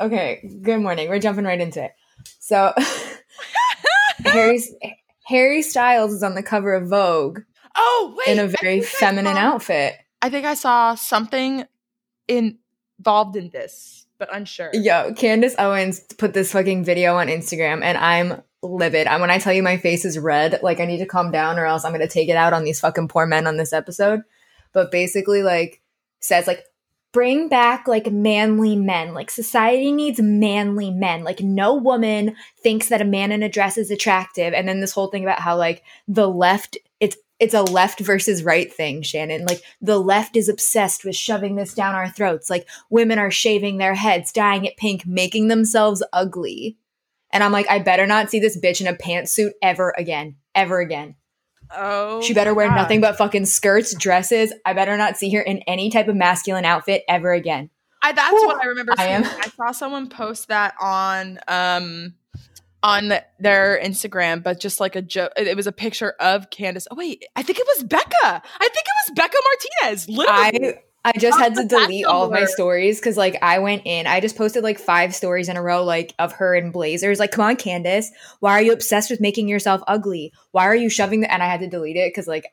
Okay, good morning. We're jumping right into it. So Harry Styles is on the cover of Vogue. Oh, wait. In a very feminine outfit. I think I saw something involved in this, but unsure. Yo, Candace Owens put this fucking video on Instagram, and I'm livid. And when I tell you my face is red, like, I need to calm down or else I'm going to take it out on these fucking poor men on this episode. But basically, like, says, like, bring back, like, manly men. Like, society needs manly men. Like, no woman thinks that a man in a dress is attractive. And then this whole thing about how, like, the left – it's a left versus right thing, Shannon. Like, the left is obsessed with shoving this down our throats. Like, women are shaving their heads, dyeing it pink, making themselves ugly. And I'm like, I better not see this bitch in a pantsuit ever again. Ever again. Oh, she better wear nothing but fucking skirts, dresses. I better not see her in any type of masculine outfit ever again. That's what I remember seeing. I saw someone post that on their Instagram, but just like a joke. It was a picture of Candace. Oh wait, I think it was Becca. Becca Martinez. Literally, I just had to delete all of my stories because, like, I went in. I just posted, like, 5 stories in a row, like, of her in blazers. Like, come on, Candace. Why are you obsessed with making yourself ugly? Why are you shoving the – and I had to delete it because, like,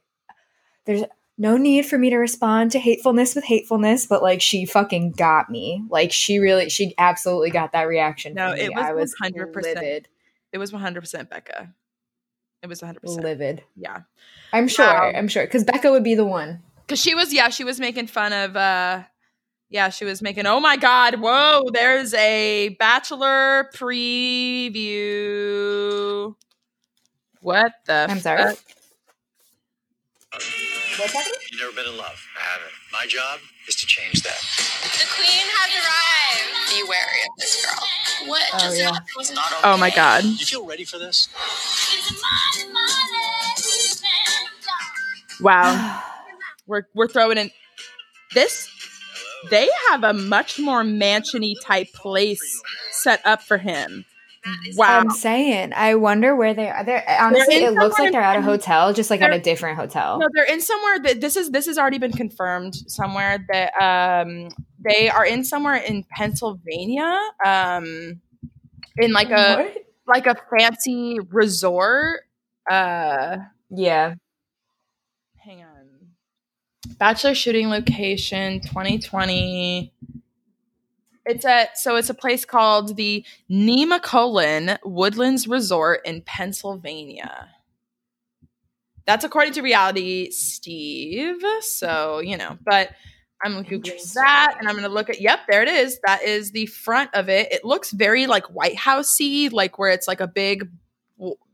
there's no need for me to respond to hatefulness with hatefulness. But, like, she fucking got me. Like, she absolutely got that reaction. No, it was 100%. Livid. It was 100% Becca. It was 100%. Livid. Yeah. I'm sure. Because Becca would be the one. Because she was making fun of, oh my God, whoa, there's a Bachelor preview. What the I'm sorry. What's happening? You've never been in love. I haven't. My job is to change that. The queen has arrived. Be wary of this girl. What? Oh, just yeah. Was not okay. Oh my God. Do you feel ready for this? Wow. We're throwing in this. Hello. They have a much more mansion-y type place set up for him. Wow. I'm saying. I wonder where they are. Honestly, it looks like they're at a hotel, just like at a different hotel. No, they're in somewhere that this has already been confirmed somewhere that they are in somewhere in Pennsylvania, in like a what? Like a fancy resort. Yeah. Hang on. Bachelor shooting location 2020. It's a place called the Nemacolin Woodlands Resort in Pennsylvania. That's according to Reality Steve. So, you know, but I'm going to Google that and I'm going to look at, yep, there it is. That is the front of it. It looks very like White House-y, like where it's like a big,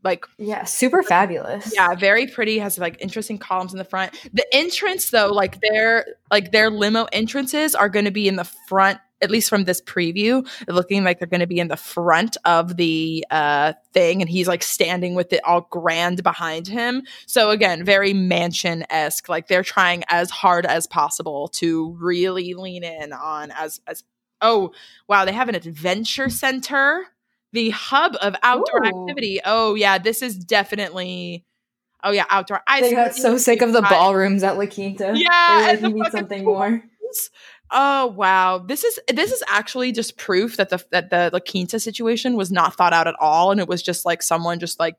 like, yeah, super fabulous. Yeah, very pretty. Has like interesting columns in the front. The entrance, though, like their limo entrances are going to be in the front. At least from this preview, looking like they're going to be in the front of the thing, and he's like standing with it all grand behind him. So again, very mansion-esque. Like they're trying as hard as possible to really lean in on as. Oh wow, they have an adventure center. The hub of outdoor activity. Oh, yeah. This is definitely – oh, yeah, outdoor ice. They got so sick of the ballrooms at La Quinta. Yeah. They need something more. Oh, wow. This is actually just proof that the La Quinta situation was not thought out at all, and it was just like someone just like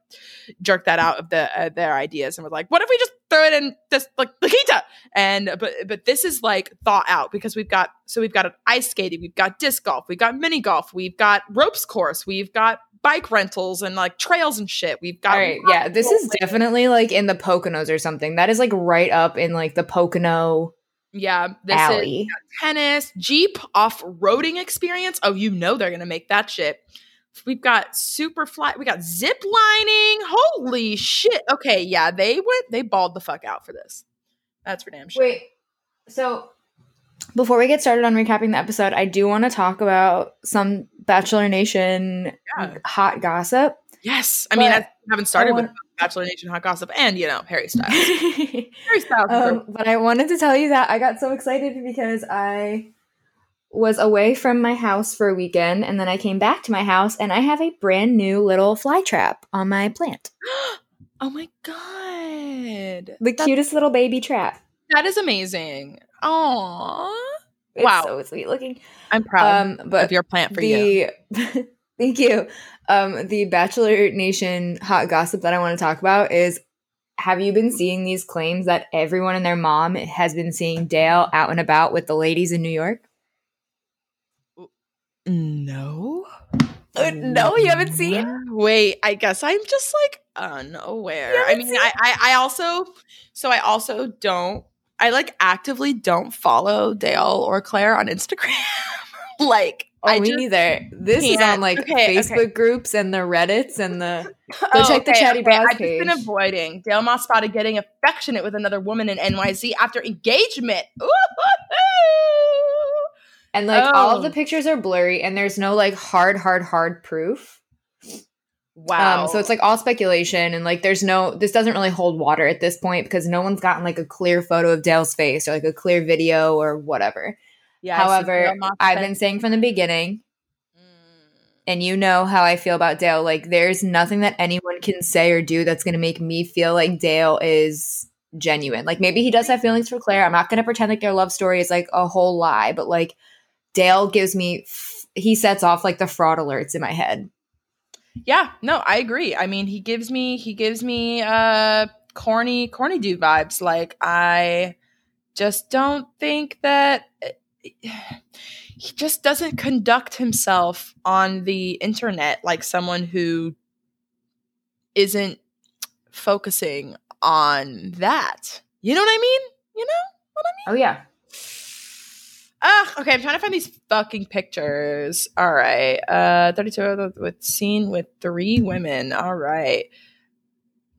jerked that out of their ideas and was like, what if we just throw it in this like La Quinta? And but this is like thought out because we've got an ice skating, we've got disc golf, we've got mini golf, we've got ropes course, we've got bike rentals and like trails and shit. We've got all right, yeah. This is definitely like in the Poconos or something. That is like right up in like the Pocono. Yeah, this alley. Is tennis, Jeep, off-roading experience. Oh, you know they're going to make that shit. We've got super fly. We got zip lining. Holy shit. Okay, yeah, they balled the fuck out for this. That's for damn sure. Wait, so before we get started on recapping the episode, I do want to talk about some Bachelor Nation hot gossip. Yes. I mean, I haven't started with Bachelor Nation hot gossip and, you know, Harry Styles. But I wanted to tell you that I got so excited because I was away from my house for a weekend and then I came back to my house and I have a brand new little fly trap on my plant. Oh my God. The cutest little baby trap. That is amazing. Aww. It's wow. so sweet looking. I'm proud of your plant for you. Thank you. The Bachelor Nation hot gossip that I want to talk about is, have you been seeing these claims that everyone and their mom has been seeing Dale out and about with the ladies in New York? No. No, you haven't seen? Wait, I guess I'm just like unaware. I mean, I also don't, I like actively don't follow Dale or Claire on Instagram. Like, oh, I me neither. This can't. Is on like Facebook groups and the Reddits and the check the Chatty Broad page. I've just been avoiding. Dale Moss spotted getting affectionate with another woman in NYC after engagement. Ooh, and like all of the pictures are blurry and there's no like hard proof. Wow. So it's like all speculation and like there's no, this doesn't really hold water at this point because no one's gotten like a clear photo of Dale's face or like a clear video or whatever. Yeah, however, I've been saying from the beginning, and you know how I feel about Dale, like there's nothing that anyone can say or do that's going to make me feel like Dale is genuine. Like maybe he does have feelings for Claire. I'm not going to pretend like their love story is like a whole lie, but like Dale gives me, he sets off like the fraud alerts in my head. Yeah, no, I agree. I mean, he gives me corny dude vibes. Like I just don't think that... He just doesn't conduct himself on the internet like someone who isn't focusing on that. You know what I mean? You know what I mean? Oh, yeah. Okay, I'm trying to find these fucking pictures. All right. 32 with scene with 3 women. All right.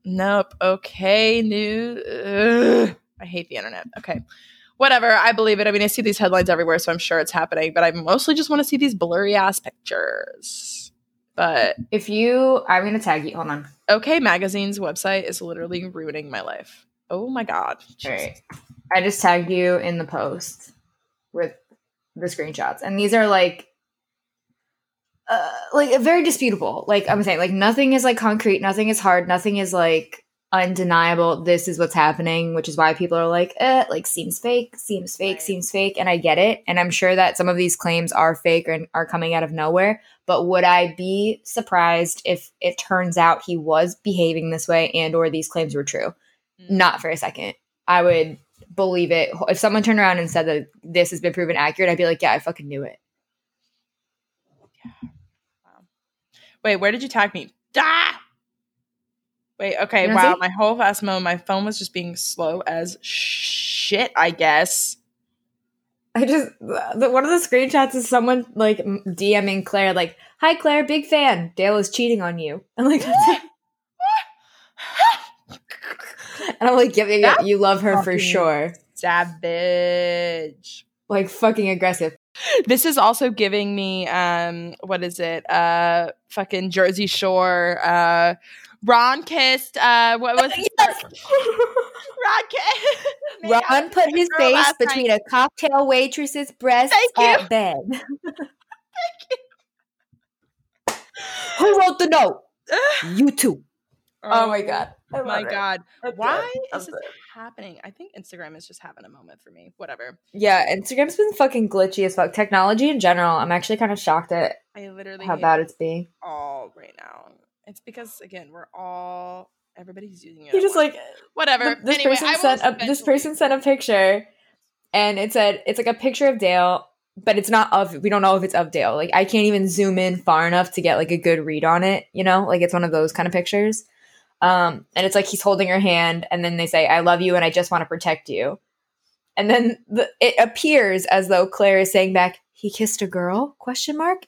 Nope. Okay. New. I hate the internet. Okay. Whatever, I believe it. I mean, I see these headlines everywhere, so I'm sure it's happening. But I mostly just want to see these blurry-ass pictures. But if you... I'm going to tag you. Hold on. OK Magazine's website is literally ruining my life. Oh, my God. Jeez. All right. I just tagged you in the post with the screenshots. And these are, like very disputable. Like, I'm saying, like, nothing is, like, concrete. Nothing is hard. Nothing is, like... undeniable. This is what's happening, which is why people are like, seems fake, right. Seems fake. And I get it. And I'm sure that some of these claims are fake and are coming out of nowhere. But would I be surprised if it turns out he was behaving this way and or these claims were true? Not for a second. I would believe it. If someone turned around and said that this has been proven accurate, I'd be like, yeah, I fucking knew it. Yeah. Wow. Wait, where did you tag me? Ah! Wait, okay, wow, see? My whole last moment, my phone was just being slow as shit, I guess. I just, one of the screenshots is someone, like, DMing Claire, like, hi, Claire, big fan, Dale is cheating on you. I'm like, and I'm like, yeah, you love her for sure. Savage. Like, fucking aggressive. This is also giving me, what is it, fucking Jersey Shore, Ron kissed, what was it? Yes. Ron put his face between a cocktail waitress's breasts at bed. Thank you. Who wrote the note? You two. Oh my God. My God. Why is this happening? I think Instagram is just having a moment for me. Whatever. Yeah, Instagram's been fucking glitchy as fuck. Technology in general. I'm actually kind of shocked at how bad it's being. All right now. It's because, again, everybody's using it. You're just like, whatever. This person sent a picture, and it said, it's like a picture of Dale, but it's not of, we don't know if it's of Dale. Like, I can't even zoom in far enough to get, like, a good read on it, you know? Like, it's one of those kind of pictures. And it's like, he's holding her hand, and then they say, I love you, and I just want to protect you. And then it appears as though Claire is saying back, he kissed a girl, ?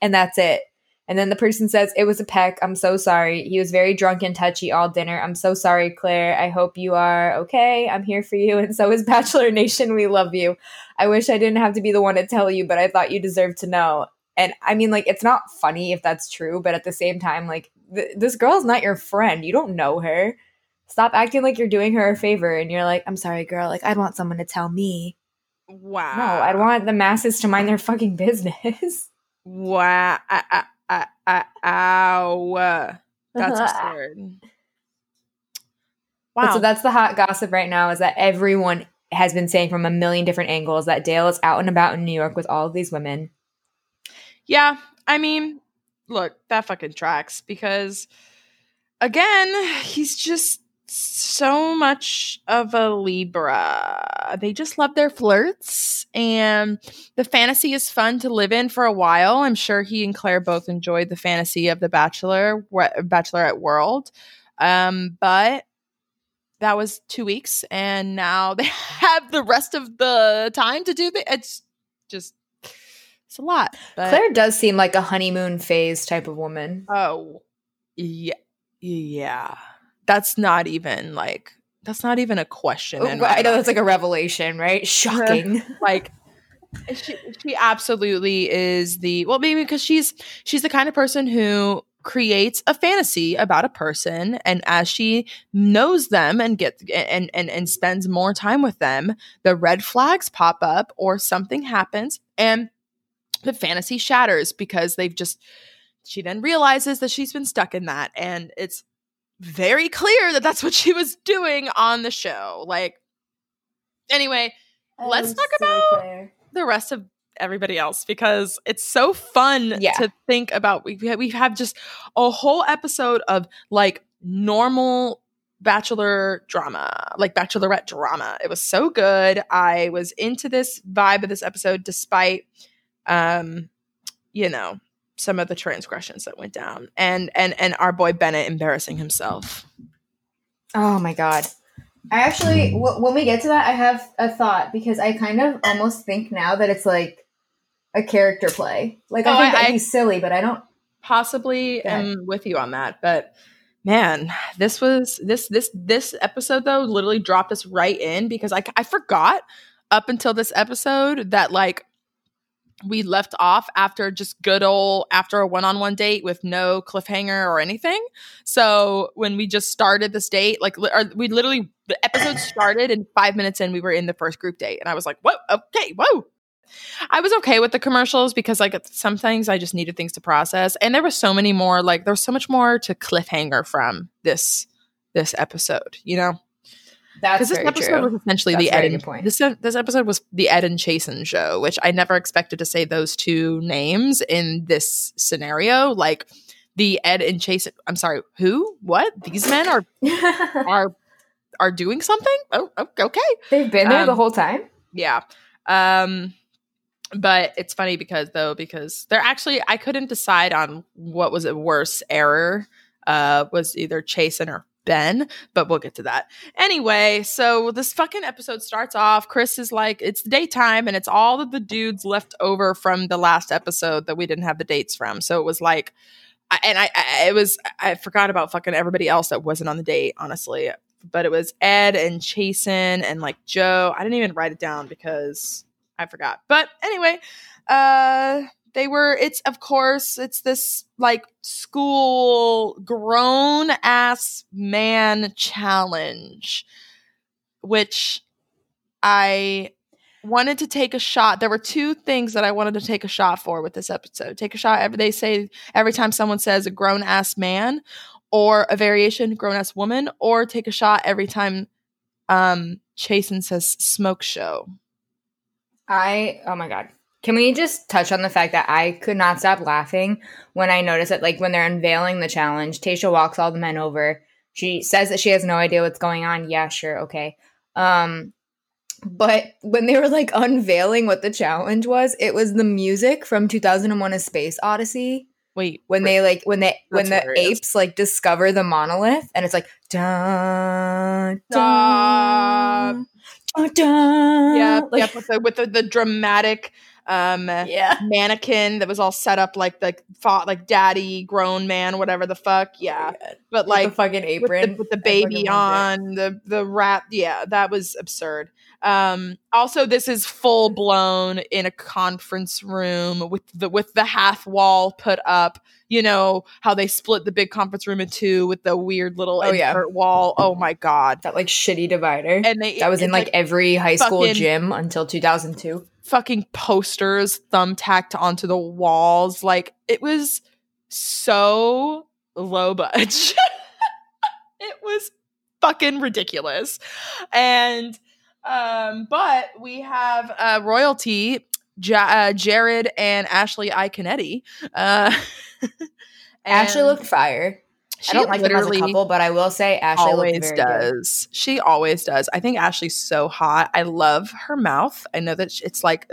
And that's it. And then the person says, it was a peck. I'm so sorry. He was very drunk and touchy all dinner. I'm so sorry, Claire. I hope you are okay. I'm here for you. And so is Bachelor Nation. We love you. I wish I didn't have to be the one to tell you, but I thought you deserved to know. And I mean, like, it's not funny if that's true. But at the same time, like, this girl's not your friend. You don't know her. Stop acting like you're doing her a favor. And you're like, I'm sorry, girl. Like, I'd want someone to tell me. Wow. No, I'd want the masses to mind their fucking business. Wow. Ow. That's absurd. Wow. But so that's the hot gossip right now, is that everyone has been saying from a million different angles that Dale is out and about in New York with all of these women. Yeah, I mean, look, that fucking tracks because, again, he's just so much of a Libra. They just love their flirts, and the fantasy is fun to live in for a while. I'm sure he and Claire both enjoyed the fantasy of the Bachelorette world, but that was 2 weeks, and now they have the rest of the time to do that. It's a lot. But Claire does seem like a honeymoon phase type of woman. Oh, yeah. Yeah. That's not even a question. Oh, I know that's like a revelation, right? Shocking. Like she absolutely is maybe because she's the kind of person who creates a fantasy about a person, and as she knows them and gets and spends more time with them, the red flags pop up or something happens and the fantasy shatters because she then realizes that she's been stuck in that, and it's very clear that that's what she was doing on the show. Like, anyway, let's talk about the rest of everybody else because it's so fun to think about. We have just a whole episode of like normal Bachelor drama, like Bachelorette drama. It was so good. I was into this vibe of this episode despite some of the transgressions that went down, and our boy Bennett embarrassing himself. Oh my God. I actually, when we get to that, I have a thought because I kind of almost think now that it's like a character play. Like I think he's silly, but I don't possibly am with you on that. But man, this was this episode though, literally dropped us right in because I forgot up until this episode that like, we left off after a one-on-one date with no cliffhanger or anything. So when we just started this date, the episode started and 5 minutes in, we were in the first group date. And I was like, whoa, okay, whoa. I was okay with the commercials because like some things I just needed things to process. And there was so many more, like there was so much more to cliffhanger from this episode, you know? Because this episode was essentially the Ed and point. This episode was the Ed and Chasen show, which I never expected to say those two names in this scenario. Like the Ed and Chasen. I'm sorry, who? What? These men are are doing something? Oh, okay. They've been there the whole time. Yeah. But it's funny because they're actually, I couldn't decide on what was a worse error. Was either Chasen or Ben, but we'll get to that. Anyway, so this fucking episode starts off. Chris is like, it's daytime, and it's all of the dudes left over from the last episode that we didn't have the dates from. So it was like, I forgot about fucking everybody else that wasn't on the date, honestly. But it was Ed and Chasen and like Joe. I didn't even write it down because I forgot. But anyway, it's this like school grown ass man challenge, which I wanted to take a shot. There were two things that I wanted to take a shot for with this episode. Take a shot every time someone says a grown ass man or a variation grown ass woman, or take a shot every time Chasen says smoke show. Oh my God. Can we just touch on the fact that I could not stop laughing when I noticed that, like, when they're unveiling the challenge, Tayshia walks all the men over. She says that she has no idea what's going on. Yeah, sure. Okay. But when they were, like, unveiling what the challenge was, it was the music from 2001: A Space Odyssey. Wait. When the apes, like, discover the monolith, and it's like, dun, dun, dun, dun. Yeah, like, with the dramatic mannequin that was all set up like daddy grown man, whatever the fuck. Yeah. But with like the fucking apron with the baby on the wrap. Yeah. That was absurd. Also this is full blown in a conference room with the half wall put up, you know, how they split the big conference room in two with the weird little invert wall. Oh my God. That like shitty divider. And that was in like every high school gym until 2002. Fucking posters thumbtacked onto the walls. Like it was so low budget. It was fucking ridiculous. And But we have royalty, Jared and Ashley Iaconetti. Ashley looked fire. She I don't like them as a couple, but I will say Ashley always very does. Good. She always does. I think Ashley's so hot. I love her mouth. I know that it's like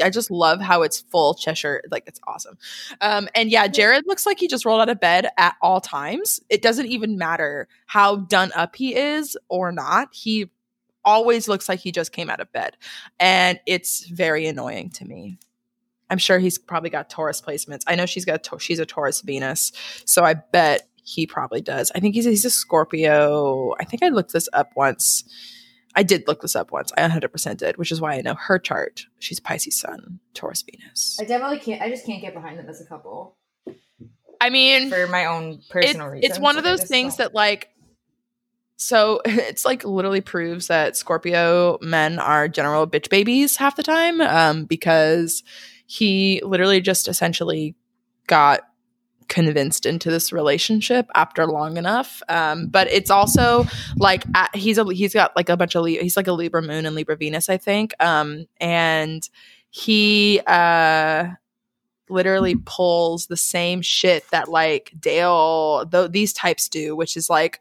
I just love how it's full Cheshire. Like, it's awesome. And yeah, Jared looks like he just rolled out of bed at all times. It doesn't even matter how done up he is or not. He always looks like he just came out of bed, and it's very annoying to me. I'm sure he's probably got Taurus placements. I know she's a Taurus Venus, so I bet he probably does. I think he's a Scorpio. I think I looked this up once. I did look this up once. I 100% did, which is why I know her chart. She's Pisces Sun, Taurus Venus. I definitely can't. I just can't get behind them as a couple. I mean, for my own personal reasons. It's one of those things that like. So it's like literally proves that Scorpio men are general bitch babies half the time, because he literally just essentially got convinced into this relationship after long enough. But it's also like he's got like a bunch of he's like a Libra moon and Libra Venus, I think, and he literally pulls the same shit that like Dale these types do, which is like,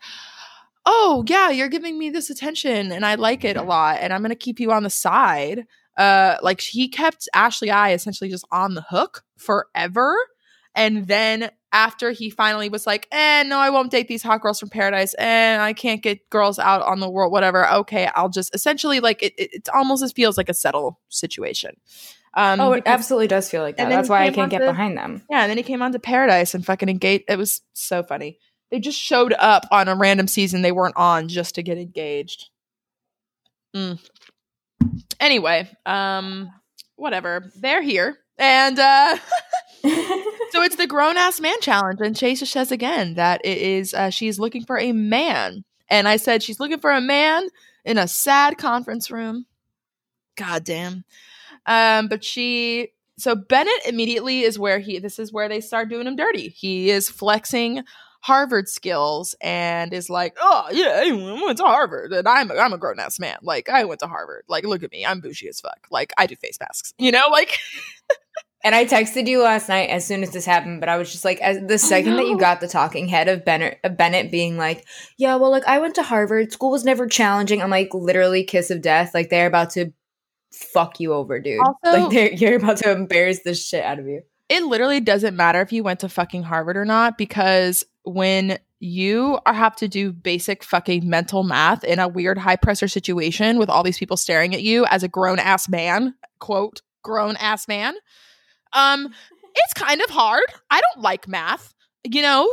oh yeah, you're giving me this attention and I like it a lot and I'm going to keep you on the side. Like, he kept Ashley I essentially just on the hook forever. And then after he finally was like, no, I won't date these hot girls from Paradise. I can't get girls out on the world, whatever. Okay, I'll just essentially like it almost as feels like a settle situation. It absolutely does feel like that. That's why I can't get behind them. Yeah, and then he came on to Paradise and fucking engaged. It was so funny. They just showed up on a random season they weren't on just to get engaged. Anyway, whatever. They're here. And so it's the grown-ass man challenge. And Tayshia says again that it is she's looking for a man. And I said she's looking for a man in a sad conference room. God damn. But she... So Bennett immediately is where this is where they start doing him dirty. He is flexing Harvard skills and is like, oh yeah, I went to Harvard and I'm a grown ass man. Like, I went to Harvard. Like, look at me, I'm bougie as fuck. Like, I do face masks, you know, like. And I texted you last night as soon as this happened, but I was just like, the second that you got the talking head of Bennett being like, yeah, well, like, I went to Harvard. School was never challenging. I'm like, literally kiss of death. Like, they're about to fuck you over, dude. Also, like, you're about to embarrass the shit out of you. It literally doesn't matter if you went to fucking Harvard or not, because when you have to do basic fucking mental math in a weird high pressure situation with all these people staring at you as a grown ass man, quote, grown ass man, it's kind of hard. I don't like math. You know,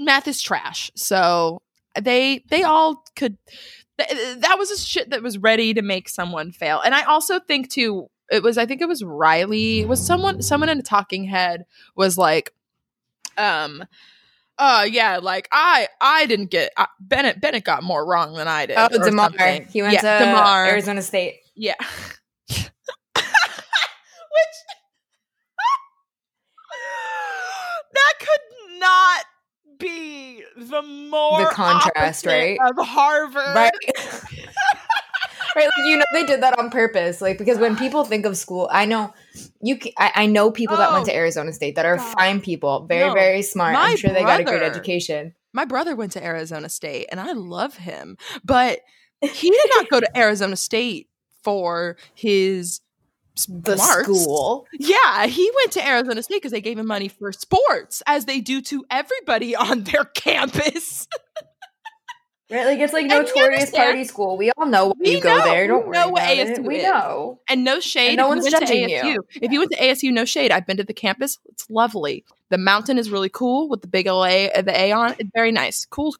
math is trash. So they all could. That was a shit that was ready to make someone fail. And I also think too, I think it was Riley. Was someone in a talking head was like, yeah, like I didn't get Bennett got more wrong than I did. Oh, DeMar. Something. He went to DeMar. Arizona State. Yeah. Which that could not be the contrast, right? Of Harvard. Right. Right, like, you know, they did that on purpose, like, because when people think of school, I know people that went to Arizona State that are fine people, very, very smart. I'm sure they got a great education. My brother went to Arizona State, and I love him, but he did not go to Arizona State for his marks. School. Yeah, he went to Arizona State because they gave him money for sports, as they do to everybody on their campus. Right, like, it's like notorious party school. We all know why you go there. Don't worry about it. We know. And no shade. No one's judging you. If you went to ASU, no shade. I've been to the campus. It's lovely. The mountain is really cool with the big A on. It's very nice. Cool.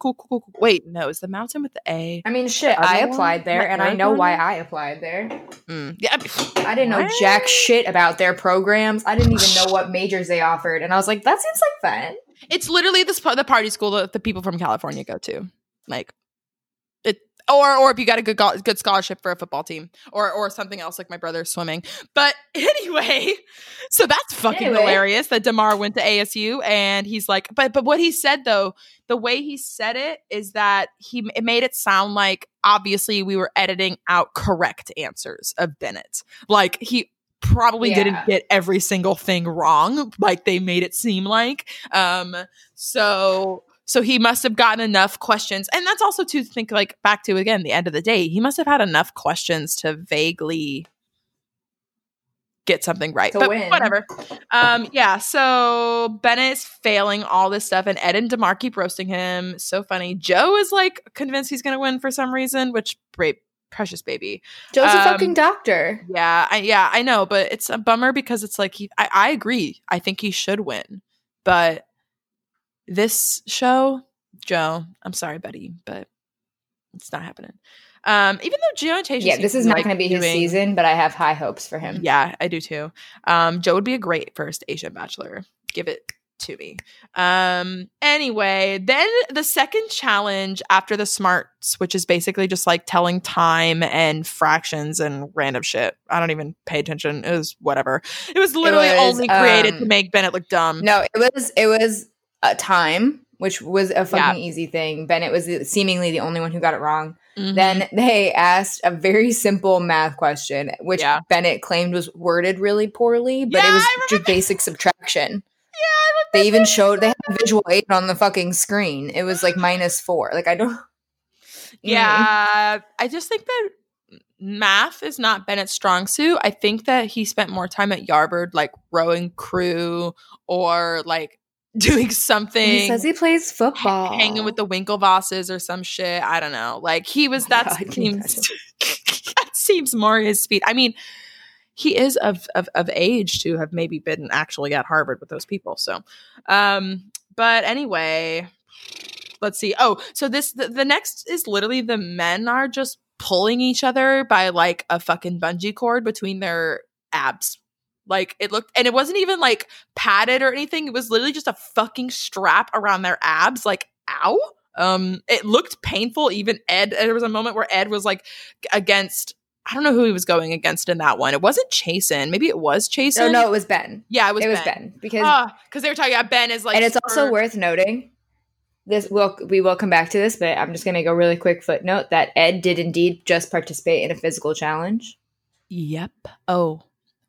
Wait, no, it's the mountain with the A. I mean, shit, I applied there, and I know why I applied there. Yeah, I didn't know jack shit about their programs. I didn't even know what majors they offered, and I was like, that seems like fun. It's literally the party school that the people from California go to. Like, Or if you got a good scholarship for a football team or something else, like my brother's swimming. But anyway, so that's fucking hilarious that DeMar went to ASU and he's like, but what he said though, the way he said it is that it made it sound like obviously we were editing out correct answers of Bennett. Like he probably didn't get every single thing wrong, like they made it seem like. So he must have gotten enough questions. And that's also to think like back to, again, the end of the day. He must have had enough questions to vaguely get something right. But win. Whatever. So Bennett's failing all this stuff. And Ed and DeMar keep roasting him. So funny. Joe is like convinced he's going to win for some reason, which precious baby. Joe's a fucking doctor. Yeah, I know. But it's a bummer because it's like I agree. I think he should win. But this show, Joe, I'm sorry, buddy, but it's not happening. Even though Joe and Tayshia, this is not going to be his season, but I have high hopes for him. Yeah, I do too. Joe would be a great first Asian bachelor. Give it to me. Anyway, then the second challenge after the smarts, which is basically just like telling time and fractions and random shit. I don't even pay attention. It was whatever. It was literally only created to make Bennett look dumb. No, it was. A time, which was a fucking easy thing. Bennett was seemingly the only one who got it wrong. Mm-hmm. Then they asked a very simple math question, which Bennett claimed was worded really poorly, but it was just basic subtraction. Yeah, I remember. They even showed, they had a visual aid on the fucking screen. It was like -4. Like, I don't. Yeah. Mm. I just think that math is not Bennett's strong suit. I think that he spent more time at Yardbird, like rowing crew or like doing something. He says he plays football, hanging with the Winklevosses or some shit. I don't know. Like he was. That seems more his speed. I mean, he is of age to have maybe been actually at Harvard with those people. So, but anyway, let's see. Oh, so the next is literally the men are just pulling each other by like a fucking bungee cord between their abs. Like it looked, and it wasn't even like padded or anything. It was literally just a fucking strap around their abs. Like, ow. It looked painful. Even Ed, there was a moment where Ed was like against, I don't know who he was going against in that one. It wasn't Chasen. Maybe it was Chasen. No, it was Ben. Yeah, it was Ben. Because they were talking about Ben is like, and it's also worth noting this. We will come back to this, but I'm just going to go really quick footnote that Ed did indeed just participate in a physical challenge. Yep. Oh,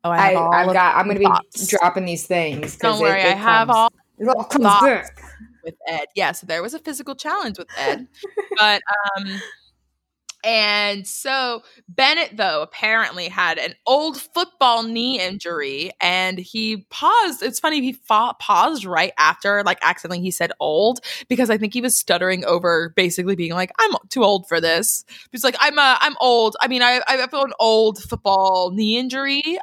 I'm going to be dropping these things. Don't worry, I have all thoughts with Ed. Yeah, so there was a physical challenge with Ed. But and so Bennett, though, apparently had an old football knee injury, and he paused. It's funny, he paused right after, like accidentally he said old, because I think he was stuttering over basically being like, I'm too old for this. He's like, I'm old. I mean, I feel an old football knee injury, so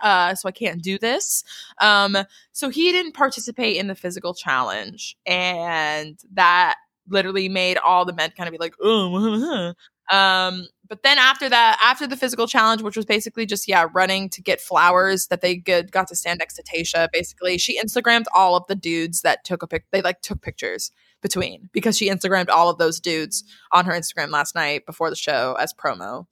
I can't do this. So he didn't participate in the physical challenge, and that literally made all the men kind of be like, oh. But then after the physical challenge, which was basically just, running to get flowers that they got to stand next to Tayshia. Basically, she Instagrammed all of the dudes that took took pictures between, because she Instagrammed all of those dudes on her Instagram last night before the show as promo.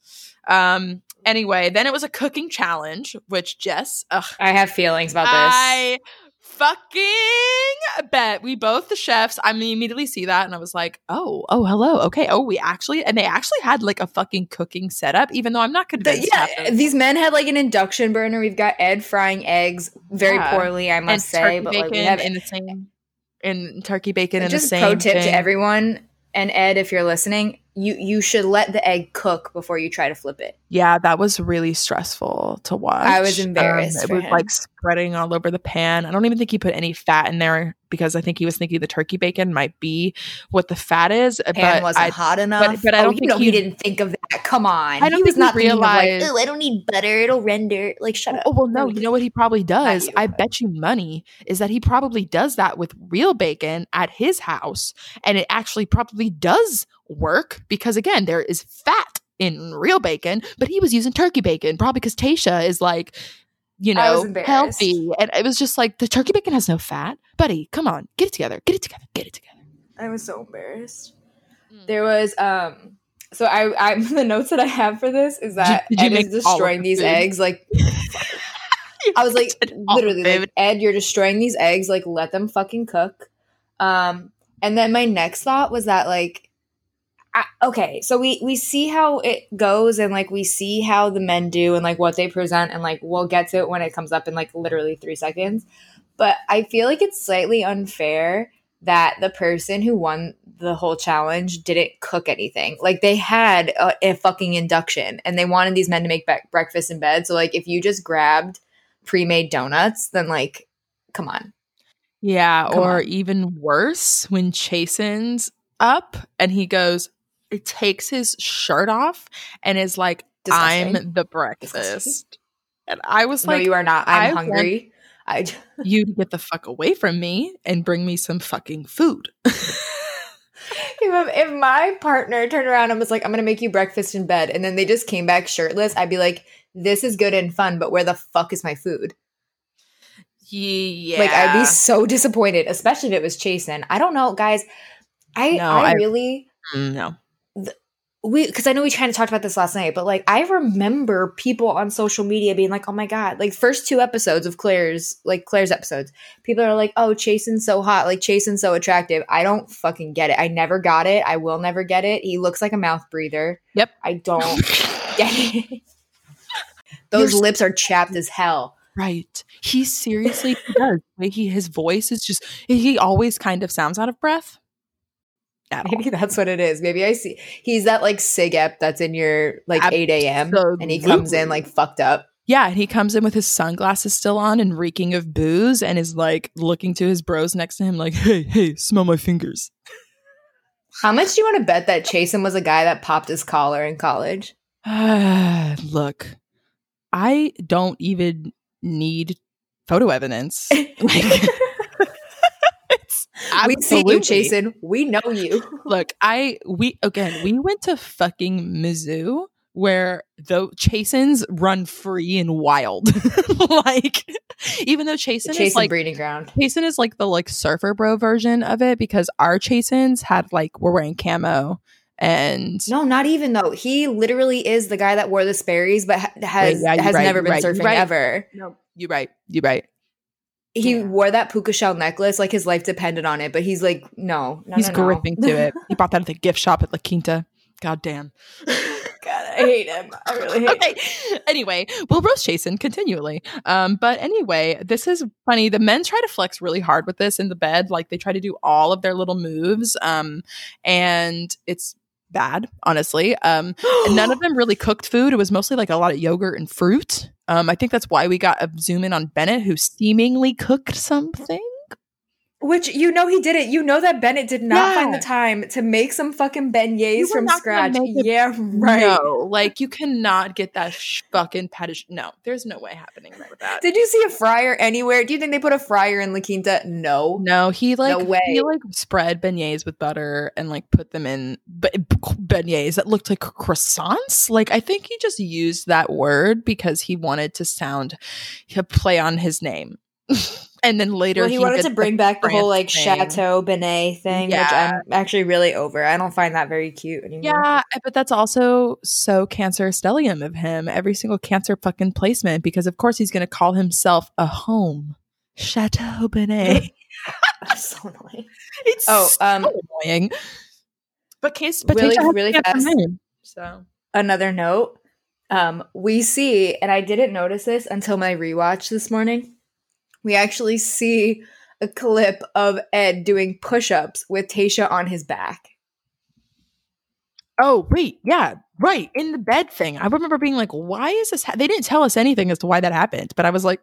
Anyway, then it was a cooking challenge, which Jess, I have feelings about this. I fucking bet we both the chefs. I immediately see that and I was like, oh, hello, okay, oh, we actually, and they actually had like a fucking cooking setup, even though I'm not convinced. These men had like an induction burner. We've got Ed frying eggs very poorly, I must say, but like we have turkey bacon in the same. Just pro tip to everyone, and Ed, if you're listening, you should let the egg cook before you try to flip it. Yeah, that was really stressful to watch. I was embarrassed. It was like spreading all over the pan. I don't even think he put any fat in there, because I think he was thinking the turkey bacon might be what the fat is. The pan wasn't hot enough. But I don't think he didn't think of that. Come on. I don't think he realized. Like, I don't need butter. It'll render. Like, shut up. Oh, well, no. You know what he probably does? I bet you money is that he probably does that with real bacon at his house. And it actually probably does work, because again, there is fat in real bacon, but he was using turkey bacon, probably because Tayshia is like, healthy, and it was just like, the turkey bacon has no fat, buddy, come on, get it together. I was so embarrassed. There was So I'm the notes that I have for this is that Ed is destroying these eggs. Like I was like, literally, like, Ed, you're destroying these eggs. Like, let them fucking cook. And then my next thought was that, like, okay, so we see how it goes, and like we see how the men do and like what they present, and like we'll get to it when it comes up in like literally 3 seconds. But I feel like it's slightly unfair that the person who won the whole challenge didn't cook anything. Like, they had a fucking induction, and they wanted these men to make breakfast in bed. So like, if you just grabbed pre-made donuts, then like, come on. Yeah. Come or on. Even worse, when Chasen's up and he goes, it takes his shirt off and is like, disgusting. I'm the breakfast. Disgusting. And I was like, no, you are not. I'm hungry. You get the fuck away from me and bring me some fucking food. If my partner turned around and was like, I'm going to make you breakfast in bed, and then they just came back shirtless, I'd be like, this is good and fun, but where the fuck is my food? Yeah. Like, I'd be so disappointed, especially if it was Chasen. I don't know, guys. Because I know we kind of talked about this last night, but like, I remember people on social media being like, oh my God, like first 2 episodes of Claire's episodes, people are like, oh, Chasen's so hot. Like, Chasen's so attractive. I don't fucking get it. I never got it. I will never get it. He looks like a mouth breather. Yep. I don't get it. Those lips are chapped as hell. Right. He seriously does. Like, his voice is just, he always kind of sounds out of breath. Maybe that's what it is. Maybe I see. He's that like SIG ep that's in your like 8 a.m. and he comes in like fucked up. Yeah. And he comes in with his sunglasses still on and reeking of booze, and is like looking to his bros next to him like, hey, smell my fingers. How much do you want to bet that Chasen was a guy that popped his collar in college? Look, I don't even need photo evidence. Like, absolutely. We see you, Chasen. We know you. Look, we went to fucking Mizzou, where though Chasen's run free and wild. Like, even though Chasen is like breeding ground. Chasen is like the like surfer bro version of it, because our Chasen's had like, we're wearing camo. And no, not even though. He literally is the guy that wore the Sperry's, but has never been surfing ever. No, you're right. He wore that puka shell necklace like his life depended on it, but he's like, no, gripping to it. He bought that at the gift shop at La Quinta. God damn. God, I hate him. I really hate him. Anyway, we'll roast Chasen continually. But anyway, this is funny. The men try to flex really hard with this in the bed. Like, they try to do all of their little moves. And it's bad, honestly. And none of them really cooked food. It was mostly like a lot of yogurt and fruit. I think that's why we got a zoom in on Bennett, who seemingly cooked something. Which, you know, he did it. You know that Bennett did not find the time to make some fucking beignets from scratch. Yeah, right. No, like, you cannot get that fucking pedish. No, there's no way happening with that. Did you see a fryer anywhere? Do you think they put a fryer in La Quinta? No. No, he spread beignets with butter and like put them in beignets that looked like croissants. Like, I think he just used that word because he wanted to play on his name. And then later he wanted to bring back the whole like Chateau Benet thing, which I'm actually really over. I don't find that very cute anymore. Yeah, but that's also so Cancer stellium of him. Every single Cancer fucking placement, because of course he's going to call himself a home. Chateau Benet. That's so annoying. It's so annoying. But really fast. So another note, we see, and I didn't notice this until my rewatch this morning. We actually see a clip of Ed doing push-ups with Tayshia on his back. Oh, wait. Yeah, right. In the bed thing. I remember being like, why is this? They didn't tell us anything as to why that happened. But I was like,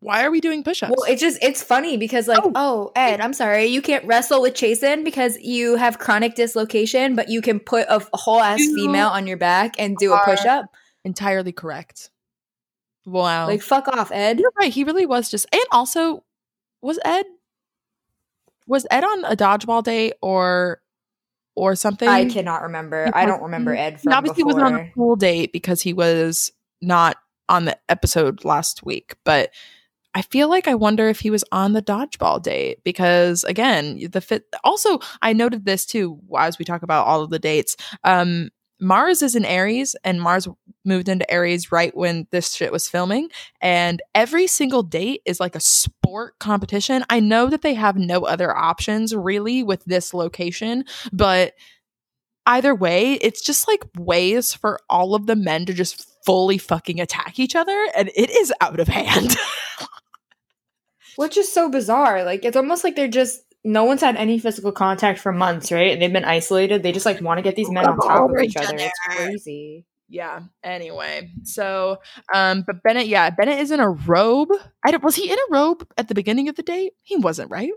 why are we doing push-ups? Well, it's funny because like, oh, Ed, I'm sorry. You can't wrestle with Chasen because you have chronic dislocation, but you can put a whole ass female on your back and do a push-up. Entirely correct. Wow. Like, fuck off, Ed. You're right. He really was just. And also, was Ed on a dodgeball day or something? I cannot remember. I don't remember Ed from obviously before. He wasn't on a pool date because he was not on the episode last week. But I feel like I wonder if he was on the dodgeball date because, again, the fit. Also, I noted this too as we talk about all of the dates. Mars is in Aries, and Mars moved into Aries right when this shit was filming. And every single date is like a sport competition. I know that they have no other options really with this location, but either way, it's just like ways for all of the men to just fully fucking attack each other. And it is out of hand. Which is so bizarre. Like, it's almost like they're just, no one's had any physical contact for months, right? And they've been isolated. They just, like, want to get these men on top of each other. It's crazy. Yeah. Anyway. So, but Bennett, yeah. Bennett is in a robe. Was he in a robe at the beginning of the date? He wasn't, right?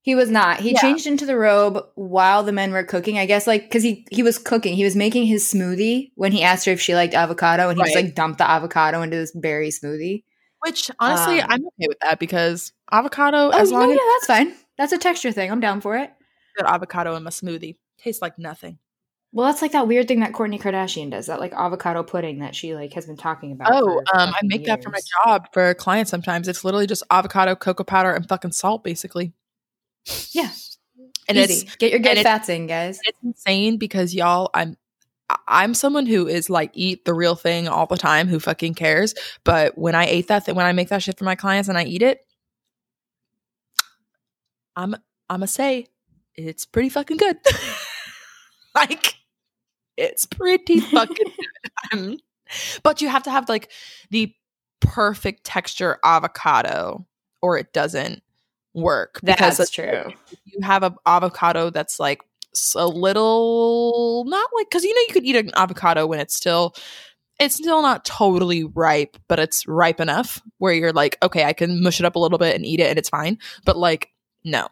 He was not. He changed into the robe while the men were cooking, I guess, like, because he was cooking. He was making his smoothie when he asked her if she liked avocado, and he just, like, dumped the avocado into this berry smoothie. Which, honestly, I'm okay with that, because avocado, as long as... yeah, that's fine. That's a texture thing. I'm down for it. Put avocado in my smoothie. Tastes like nothing. Well, that's like that weird thing that Kourtney Kardashian does, that like avocado pudding that she like has been talking about. Oh, I make years. That for my job for a client sometimes. It's literally just avocado, cocoa powder, and fucking salt, basically. Yeah. And easy. It's get your good fats in, guys. It's insane because y'all, I'm someone who is like eat the real thing all the time, who fucking cares. But when I ate that, when I make that shit for my clients and I eat it, I'm gonna say it's pretty fucking good. Like, it's pretty fucking good. But you have to have like the perfect texture avocado or it doesn't work. That's true. You have an avocado that's like a little not like, because you know you could eat an avocado when it's still not totally ripe, but it's ripe enough where you're like, okay, I can mush it up a little bit and eat it and it's fine. But like, no,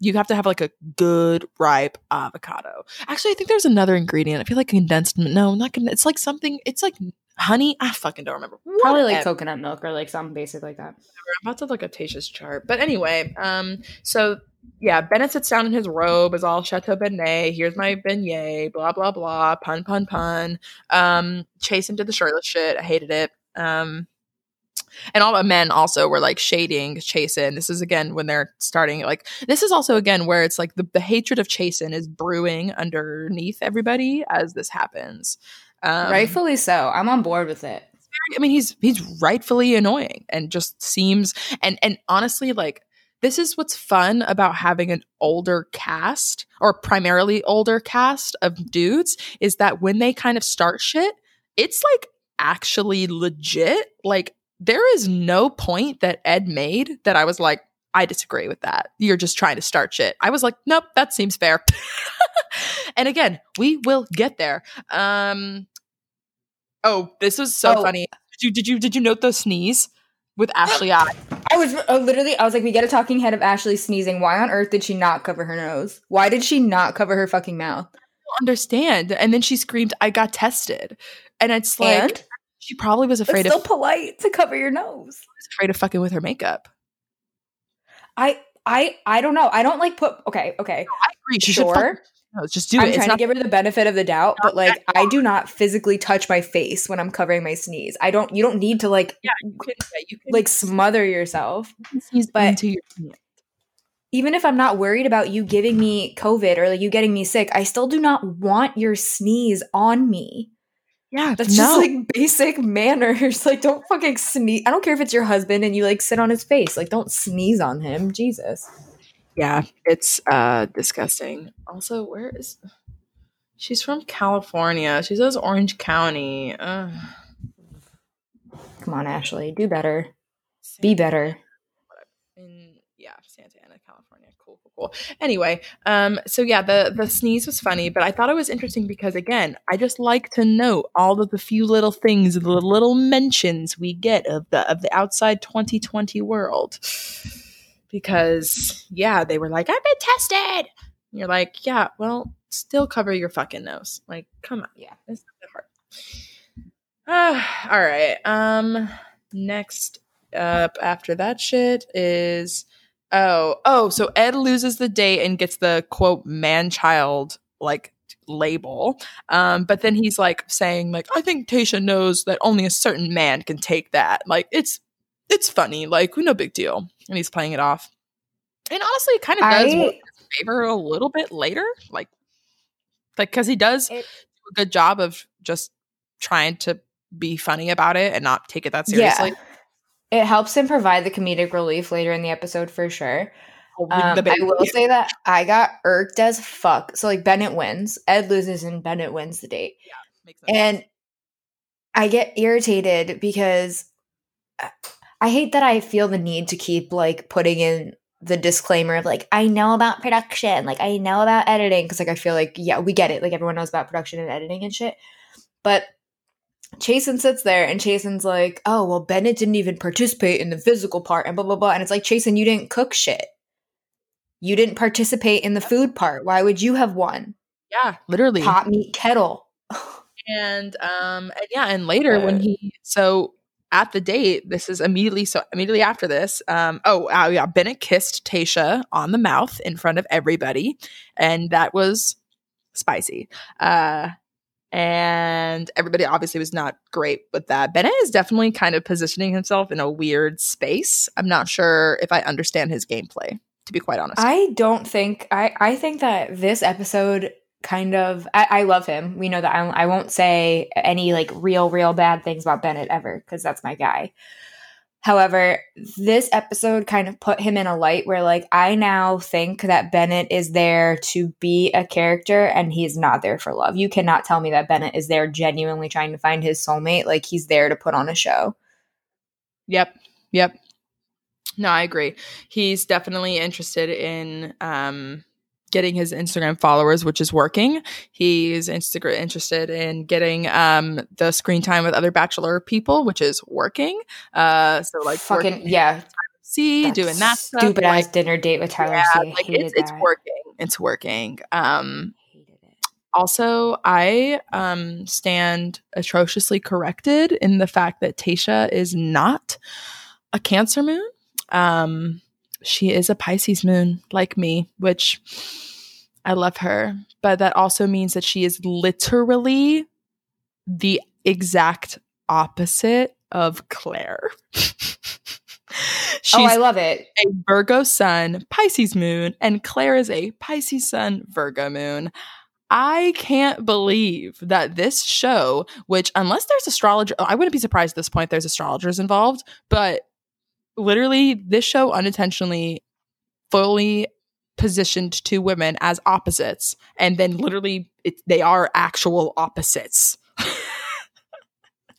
you have to have like a good ripe avocado. Actually, I think there's another ingredient. I feel like condensed. No, not condensed. It's like something. It's like honey. I fucking don't remember. Probably like coconut milk or like something basic like that. I'm about to look up Tayshia's chart, but anyway, so yeah, Bennett sits down in his robe, is all Chateau Benet. Here's my beignet. Blah blah blah. Pun pun pun. Chasen did the shirtless shit. I hated it. And all the men also were like shading Chasen. This is again when they're starting, like, this is also again where it's like the hatred of Chasen is brewing underneath everybody as this happens. Rightfully so. I'm on board with it. I mean, he's rightfully annoying and just seems and honestly, like, this is what's fun about having an older cast or primarily older cast of dudes is that when they kind of start shit, it's like actually legit. Like, there is no point that Ed made that I was like, I disagree with that. You're just trying to start shit. I was like, nope, that seems fair. And again, we will get there. This was so funny. Did you note the sneeze with Ashley Eye? I was like, we get a talking head of Ashley sneezing. Why on earth did she not cover her nose? Why did she not cover her fucking mouth? I don't understand. And then she screamed, I got tested. And it's like... And? She probably was afraid. It's still polite to cover your nose. She was afraid of fucking with her makeup. I don't know. I don't like put. Okay. No, I agree. She should. No, just do it. I'm trying to give her the benefit of the doubt, but like, I do not physically touch my face when I'm covering my sneeze. I don't. You don't need to like. Yeah, you can like smother yourself. You can sneeze into your hand. Even if I'm not worried about you giving me COVID or like you getting me sick, I still do not want your sneeze on me. Yeah, that's just like basic manners. Like, don't fucking sneeze. I don't care if it's your husband and you like sit on his face. Like, don't sneeze on him. Jesus. Yeah, it's disgusting. Also, where is she's from? California. She says Orange County. Ugh. Come on, Ashley, do better. Be better. Santa Ana, California. Cool. Anyway, so yeah, the sneeze was funny, but I thought it was interesting because, again, I just like to note all of the few little things, the little mentions we get of the outside 2020 world. Because, yeah, they were like, I've been tested. And you're like, yeah, well, still cover your fucking nose. Like, come on. Yeah, it's not that hard. All right. Next up after that shit is... So Ed loses the date and gets the, quote, man-child, like, label. But then he's, like, saying, like, I think Tayshia knows that only a certain man can take that. Like, it's funny. Like, no big deal. And he's playing it off. And honestly, it kind of does work in his favor a little bit later. Like, because he does a good job of just trying to be funny about it and not take it that seriously. Yeah. It helps him provide the comedic relief later in the episode for sure. I will say that I got irked as fuck. So, like, Bennett wins. Ed loses and Bennett wins the date. Yeah, makes sense. And I get irritated because I hate that I feel the need to keep, like, putting in the disclaimer of, like, I know about production. Like, I know about editing. Because, like, I feel like, yeah, we get it. Like, everyone knows about production and editing and shit. But Chasen sits there and Chasen's like, oh, well, Bennett didn't even participate in the physical part and blah, blah, blah. And it's like, Chasen, you didn't cook shit. You didn't participate in the food part. Why would you have won? Yeah, literally. Pot meat kettle. And later when he, so at the date, this is immediately after this. Bennett kissed Tayshia on the mouth in front of everybody. And that was spicy. And everybody obviously was not great with that. Bennett is definitely kind of positioning himself in a weird space. I'm not sure if I understand his gameplay, to be quite honest. I think that this episode kind of, I love him. We know that I won't say any like real bad things about Bennett ever because that's my guy. However, this episode kind of put him in a light where like I now think that Bennett is there to be a character and he's not there for love. You cannot tell me that Bennett is there genuinely trying to find his soulmate. Like he's there to put on a show. Yep. No, I agree. He's definitely interested in getting his Instagram followers, which is working. He's interested in getting the screen time with other Bachelor people, which is working. So like fucking yeah, see doing that stupid ass dinner date with Tyler. Yeah, like it's working. It's working. Also, I stand atrociously corrected in the fact that Tayshia is not a Cancer moon. She is a Pisces moon like me, which I love her, but that also means that she is literally the exact opposite of Claire. She's I love it. A Virgo sun, Pisces moon, and Claire is a Pisces sun, Virgo moon. I can't believe that this show, which unless there's astrologer, I wouldn't be surprised at this point there's astrologers involved, but literally, this show unintentionally fully positioned two women as opposites. And then literally, they are actual opposites.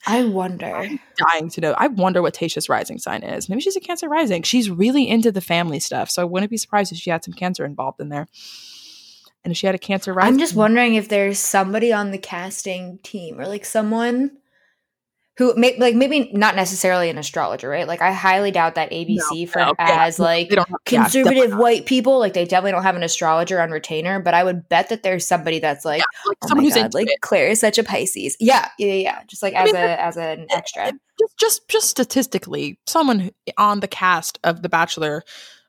I wonder. I'm dying to know. I wonder what Tayshia's rising sign is. Maybe she's a Cancer rising. She's really into the family stuff. So I wouldn't be surprised if she had some Cancer involved in there. And if she had a Cancer rising. I'm just wondering if there's somebody on the casting team or like someone who maybe not necessarily an astrologer, right? Like I highly doubt that ABC conservative white people, like they definitely don't have an astrologer on retainer, but I would bet that there's somebody that's like, yeah, like oh my God, like it. Claire is such a Pisces. Yeah. Just like as an extra. Just statistically, someone on the cast of The Bachelor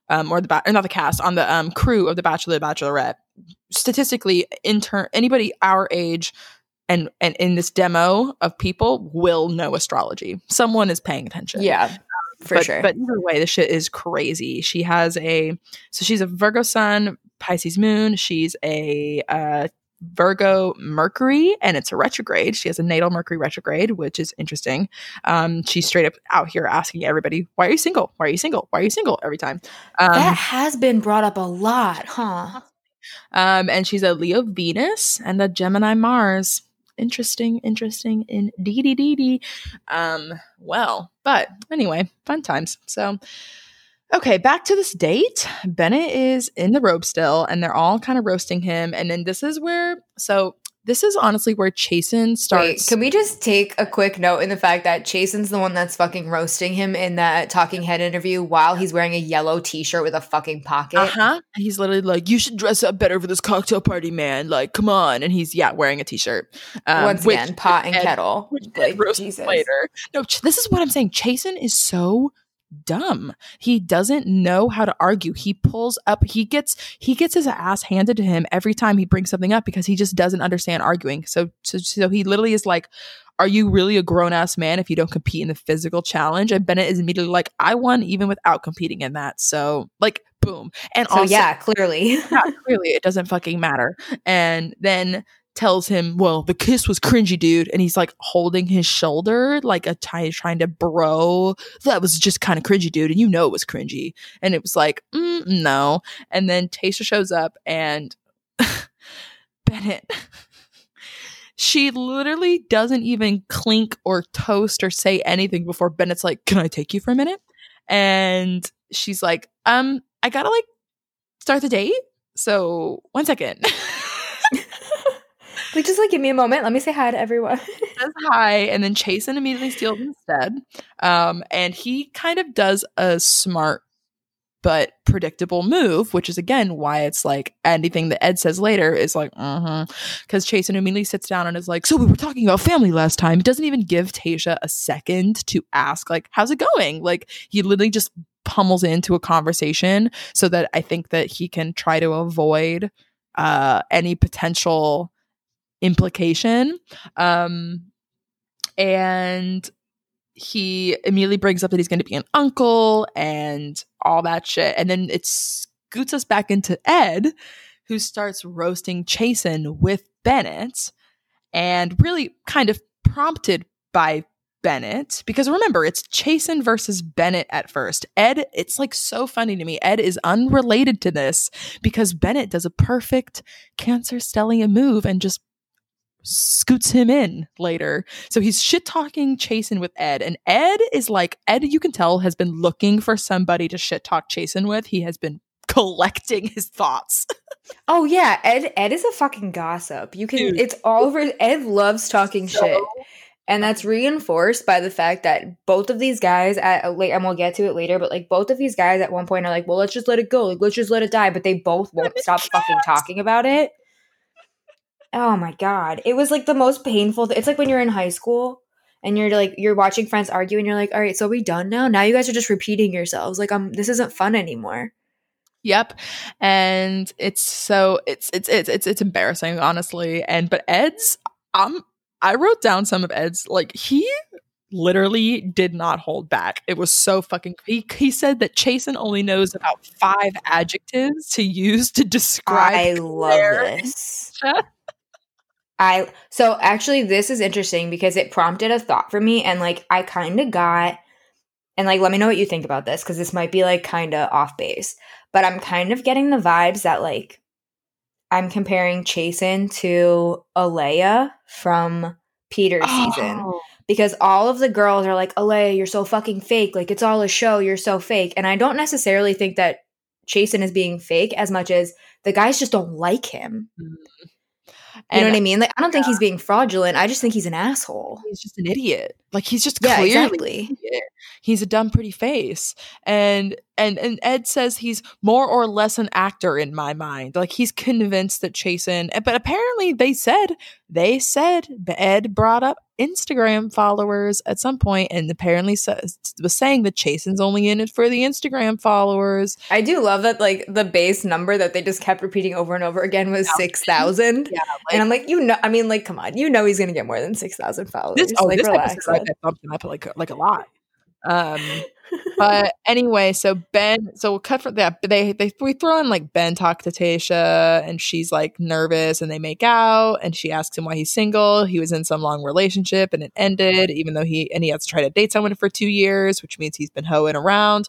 on the crew of The Bachelor, Bachelorette, statistically anybody our age and in this demo of people will know astrology. Someone is paying attention. Yeah, sure. But either way, this shit is crazy. She has she's a Virgo sun, Pisces moon. She's a Virgo Mercury, and it's a retrograde. She has a natal Mercury retrograde, which is interesting. She's straight up out here asking everybody, why are you single? Why are you single? Why are you single? Every time. That has been brought up a lot, huh? And she's a Leo Venus and a Gemini Mars. Interesting in dee. But anyway, fun times. So okay, back to this date. Bennett is in the robe still and they're all kind of roasting him, and then this is honestly where Chasen starts. Wait, can we just take a quick note in the fact that Chasen's the one that's fucking roasting him in that talking head interview while he's wearing a yellow t-shirt with a fucking pocket? Uh-huh. He's literally like, you should dress up better for this cocktail party, man. Like, come on. And he's, wearing a t-shirt. Once again, pot and kettle. Like, Jesus. Later. No, this is what I'm saying. Chasen is so dumb. He doesn't know how to argue. He pulls up, he gets his ass handed to him every time he brings something up because he just doesn't understand arguing. So he literally is like, are you really a grown-ass man if you don't compete in the physical challenge? And Bennett is immediately like, I won even without competing in that. So like, boom. And so also, clearly it doesn't fucking matter. And then tells him, well, the kiss was cringy, dude. And he's like holding his shoulder like a trying to bro. That was just kind of cringy, dude. And you know it was cringy. And it was like, no. And then Tayshia shows up and Bennett, she literally doesn't even clink or toast or say anything before Bennett's like, can I take you for a minute? And she's like, I gotta like start the date. So 1 second. Like, just like give me a moment. Let me say hi to everyone. Says hi, and then Chasen immediately steals instead. And he kind of does a smart but predictable move, which is again why it's like anything that Ed says later is like, because Chasen immediately sits down and is like, so we were talking about family last time. He doesn't even give Tayshia a second to ask, like, how's it going? Like, he literally just pummels into a conversation so that I think that he can try to avoid any potential implication, and he immediately brings up that he's going to be an uncle and all that shit, and then it scoots us back into Ed, who starts roasting Chasen with Bennett, and really kind of prompted by Bennett, because remember, it's Chasen versus Bennett at first. Ed, it's like so funny to me. Ed is unrelated to this because Bennett does a perfect Cancer Stellium move and just scoots him in later. So he's shit talking Chasen with Ed, and Ed is like, Ed, you can tell, has been looking for somebody to shit talk Chasen with. He has been collecting his thoughts. Oh yeah, Ed is a fucking gossip. You can, dude, it's all over. Ed loves talking shit. And that's reinforced by the fact that both of these guys and we'll get to it later, but like both of these guys at one point are like, well, let's just let it go. Like, let's just let it die. But they both won't stop fucking talking about it. Oh my God. It was like the most painful thing. It's like when you're in high school and you're like, you're watching friends argue and you're like, all right, so are we done now? Now you guys are just repeating yourselves. Like, this isn't fun anymore. Yep. And it's so, it's embarrassing, honestly. But Ed's, I wrote down some of Ed's, like, he literally did not hold back. It was so fucking, he said that Chasen only knows about 5 adjectives to use to describe. I love this. So actually this is interesting because it prompted a thought for me, and like I kind of got, and like let me know what you think about this because this might be like kind of off base, but I'm kind of getting the vibes that like I'm comparing Chasen to Alea from Peter's season, because all of the girls are like, Alea, you're so fucking fake. Like, it's all a show. You're so fake. And I don't necessarily think that Chasen is being fake as much as the guys just don't like him. Mm-hmm. You know what I mean? Like, I don't think he's being fraudulent. I just think he's an asshole. He's just an idiot. Like, he's just clearly an idiot. He's a dumb, pretty face. And Ed says he's more or less an actor in my mind. Like, he's convinced that Chasen. But apparently, they said Ed brought up Instagram followers at some point, and apparently was saying that Chasen's only in it for the Instagram followers. I do love that, like, the base number that they just kept repeating over and over again was 6,000. Yeah, like, and I'm like, you know, I mean, like, come on, you know, he's gonna get more than 6,000 followers. This episode, I bumped him up like a lot. But anyway, so we'll cut from that. We throw in like Ben talk to Tayshia, and she's like nervous, and they make out, and she asks him why he's single. He was in some long relationship and it ended, even though he has to try to date someone for 2 years, which means he's been hoeing around.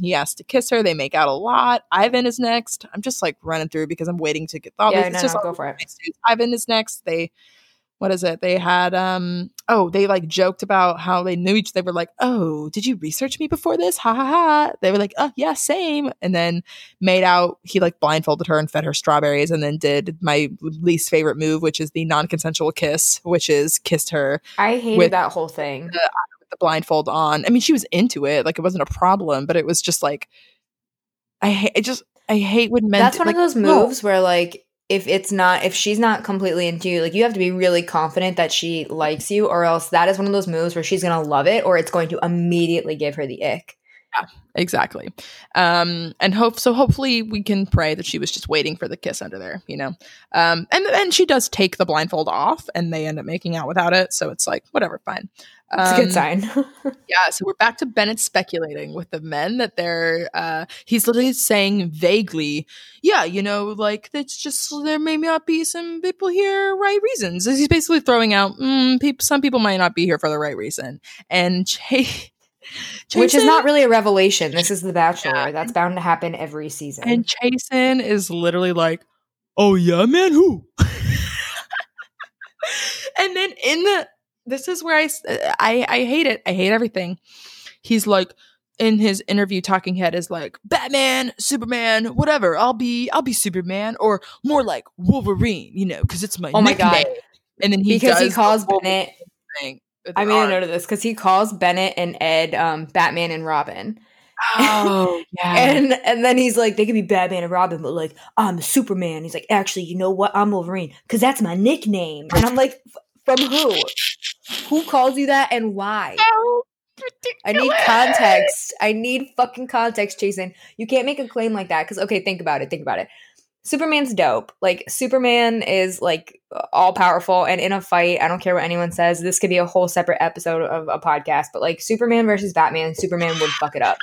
He asks to kiss her. They make out a lot. Ivan is next. I'm just like running through because I'm waiting to get thought. Yeah, go for it. Ivan is next. What is it? They had, they like joked about how they knew each other. They were like, oh, did you research me before this? Ha ha ha. They were like, oh, yeah, same. And then made out, he like blindfolded her and fed her strawberries, and then did my least favorite move, which is the non-consensual kiss, which is kissed her. I hated that whole thing. With the blindfold on. I mean, she was into it. Like, it wasn't a problem, but it was just like, I hate when men. That's one of those moves where like, if she's not completely into you, like, you have to be really confident that she likes you, or else that is one of those moves where she's going to love it, or it's going to immediately give her the ick. Yeah, exactly. And hopefully we can pray that she was just waiting for the kiss under there, you know. And then she does take the blindfold off and they end up making out without it. So it's like, whatever, fine. It's a good sign. Yeah. So we're back to Bennett speculating with the men that they're, he's literally saying vaguely, yeah, you know, like, it's just, there may not be some people here, right reasons. He's basically throwing out, some people might not be here for the right reason. And Chasen, which is not really a revelation. This is The Bachelor. Yeah. That's bound to happen every season. And Chasen is literally like, oh yeah, man, who? And then this is where I hate it. I hate everything. He's like, in his interview, talking head is like, Batman, Superman, whatever. I'll be Superman, or more like Wolverine, you know, because it's my nickname. God. And then he calls Bennett. I made a note of this because he calls Bennett and Ed Batman and Robin. Oh, yeah. And then he's like, they could be Batman and Robin, but like, I'm Superman. He's like, actually, you know what? I'm Wolverine because that's my nickname. And I'm like, from who? Who calls you that and why? Oh, I need context. I need fucking context, Chasen. You can't make a claim like that because, okay, think about it. Superman's dope. Like, Superman is like all powerful, and in a fight, I don't care what anyone says, this could be a whole separate episode of a podcast, but like Superman versus Batman, Superman would fuck it up.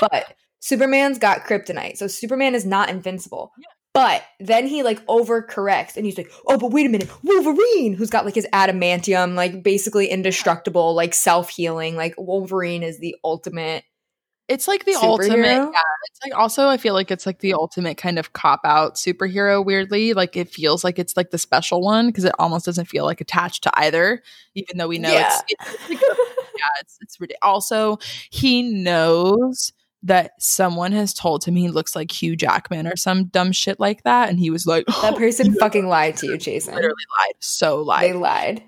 But Superman's got kryptonite, so Superman is not invincible. Yeah. But then he like overcorrects and he's like, oh, but wait a minute, Wolverine, who's got like his adamantium, like basically indestructible, like self-healing, like Wolverine is the ultimate. It's like the superhero? Ultimate. Yeah. It's like, also, I feel like it's like the ultimate kind of cop out superhero. Weirdly, like it feels like it's like the special one because it almost doesn't feel like attached to either, even though we know it's like, yeah, it's ridiculous. Also, he knows that someone has told him he looks like Hugh Jackman or some dumb shit like that, and he was like, oh, that person fucking lied to you, Chasen. Literally lied. So lied. They lied.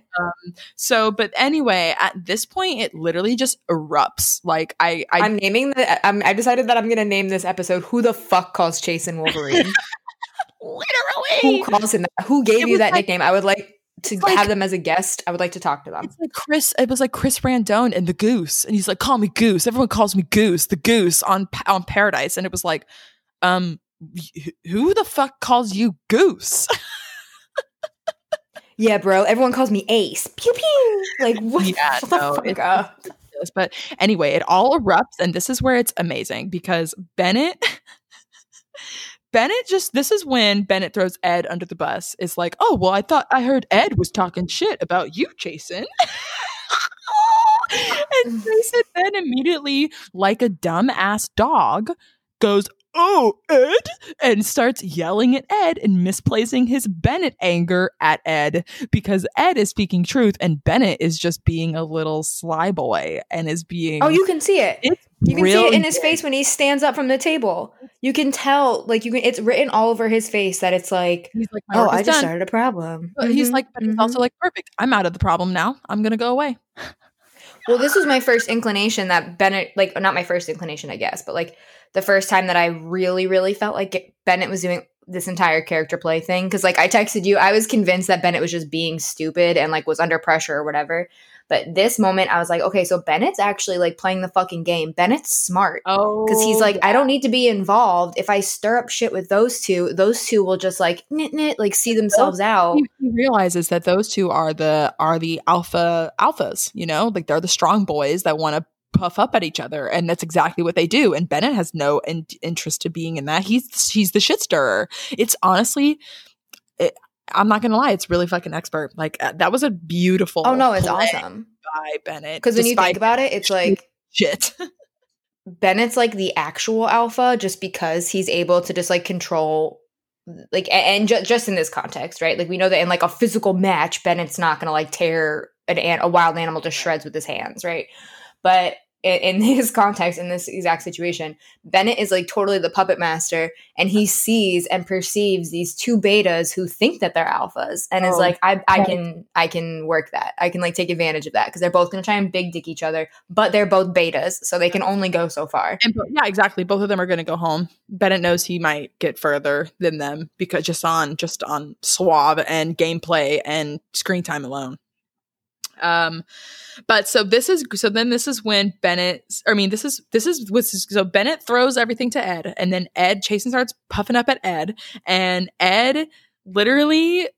But anyway, at this point, it literally just erupts. Like, I'm naming the. I decided that I'm gonna name this episode. Who the fuck calls Chasen Wolverine? Literally, who calls him that? Who gave you that nickname? I would like to have them as a guest. I would like to talk to them. It's like Chris. It was like Chris Randone and the Goose, and he's like, "Call me Goose." Everyone calls me Goose. The Goose on Paradise, and it was like, who the fuck calls you Goose? Yeah, bro. Everyone calls me Ace. Pew pew. Like, what? Yeah, but anyway, it all erupts, and this is where it's amazing because this is when Bennett throws Ed under the bus. It's like, oh, well, I thought I heard Ed was talking shit about you, Chasen. And Chasen then immediately, like a dumbass dog, goes, oh, Ed, and starts yelling at Ed and misplacing his Bennett anger at Ed because Ed is speaking truth and Bennett is just being a little sly boy and is being. Oh, you can see it. You can see it in his face when he stands up from the table. You can tell, like, it's written all over his face that it's like, he's like, oh, I just started a problem. But he's like, but it's also like, perfect. I'm out of the problem now. I'm going to go away. Well, this was my first inclination that Bennett, like, not my first inclination, I guess, but like the first time that I really, really felt like Bennett was doing this entire character play thing. Because like I texted you, I was convinced that Bennett was just being stupid and like was under pressure or whatever. But this moment, I was like, okay, so Bennett's actually, like, playing the fucking game. Bennett's smart. Oh. Because he's like, I don't need to be involved. If I stir up shit with those two will just, like, like, see themselves out. He realizes that those two are the alphas, you know? Like, they're the strong boys that want to puff up at each other, and that's exactly what they do. And Bennett has no interest to being in that. He's the shit stirrer. It's honestly I'm not gonna lie, it's really fucking expert. Like that was a beautiful. Oh no, it's awesome by Bennett. Because when you think about it, it's like shit. Bennett's like the actual alpha, just because he's able to just like control, like, and just in this context, right? Like we know that in like a physical match, Bennett's not gonna like tear a wild animal to shreds with his hands, right? But in his context, in this exact situation, Bennett is like totally the puppet master, and he sees and perceives these two betas who think that they're alphas, and is like, I can work that. I can like take advantage of that because they're both going to try and big dick each other, but they're both betas, so they can only go so far. And yeah, exactly. Both of them are going to go home. Bennett knows he might get further than them because just on swab and gameplay and screen time alone. But so Bennett throws everything to Ed, and then Chasen starts puffing up at Ed, and Ed literally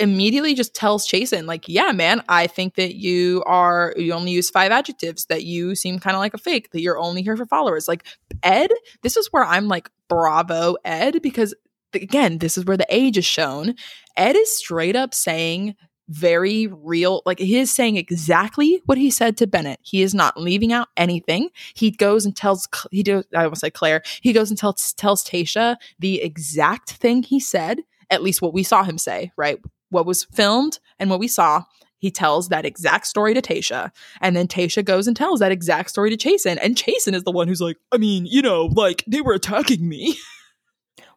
immediately just tells Chasen, like, yeah, man, I think that you only use 5 adjectives, that you seem kind of like a fake, that you're only here for followers. Like, Ed, this is where I'm like, bravo, Ed, because again, this is where the age is shown. Ed is straight up saying very real, like, he is saying exactly what he said to Bennett. He is not leaving out anything. He goes and tells Tayshia the exact thing he said, at least what we saw him say, right? What was filmed and what we saw, he tells that exact story to Tayshia. And then Tayshia goes and tells that exact story to Chasen. And Chasen is the one who's like, I mean, you know, like, they were attacking me.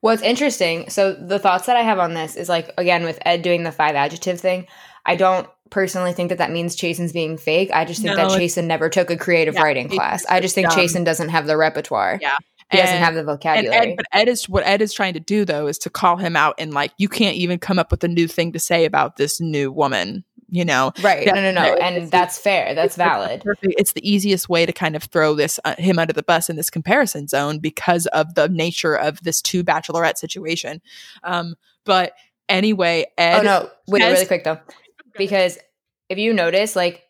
Well, it's interesting. So the thoughts that I have on this is, like, again, with Ed doing the 5 adjective thing, I don't personally think that means Chasen's being fake. I just think that Chasen never took a creative writing class. I just think Chasen doesn't have the repertoire. Yeah. He doesn't have the vocabulary. What Ed is trying to do, though, is to call him out and, like, you can't even come up with a new thing to say about this new woman, you know? Right. No. And that's fair. That's valid. Perfect. It's the easiest way to kind of throw this him under the bus in this comparison zone because of the nature of this 2 Bachelorette situation. But anyway, Ed... Oh, no. Wait, really quick, though. Because if you notice, like...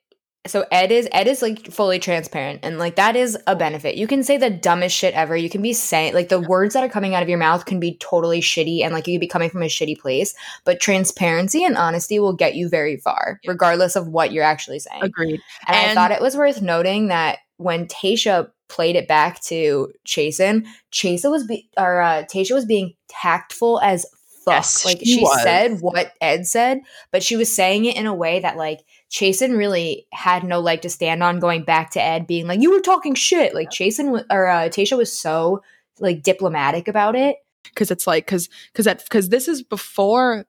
So Ed is like fully transparent, and like that is a benefit. You can say the dumbest shit ever. You can be saying, like, the words that are coming out of your mouth can be totally shitty, and like you could be coming from a shitty place, but transparency and honesty will get you very far regardless of what you're actually saying. Agreed. And I thought it was worth noting that when Tayshia played it back to Chasen, Tayshia was being tactful as fuck. Yes, like she said what Ed said, but she was saying it in a way that, like, Chasen really had no leg to stand on, going back to Ed being like, you were talking shit. Like, Tayshia was so, like, diplomatic about it. Because it's like, because this is before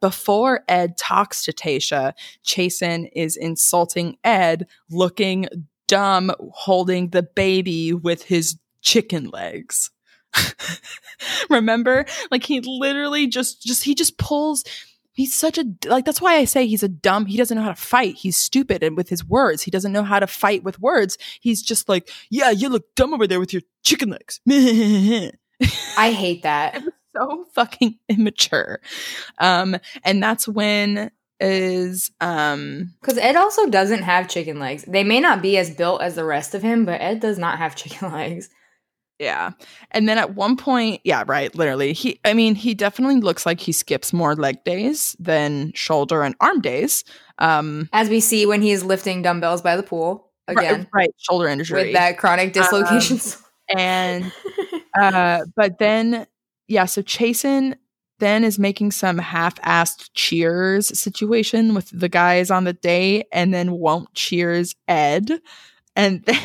Ed talks to Tayshia, Chasen is insulting Ed, looking dumb, holding the baby with his chicken legs. Remember? Like, he literally just pulls... He's such a, like, that's why I say he's a dumb, he doesn't know how to fight. He's stupid and with his words. He doesn't know how to fight with words. He's just like, yeah, you look dumb over there with your chicken legs. I hate that. It was so fucking immature. And that's when is, because Ed also doesn't have chicken legs. They may not be as built as the rest of him, but Ed does not have chicken legs. Yeah. And then at one point, yeah, right. Literally. He definitely looks like he skips more leg days than shoulder and arm days. As we see when he is lifting dumbbells by the pool again. Right. Shoulder injury. With that chronic dislocation. But then, yeah. So Chasen then is making some half-assed cheers situation with the guys on the day, and then won't cheers Ed. And then.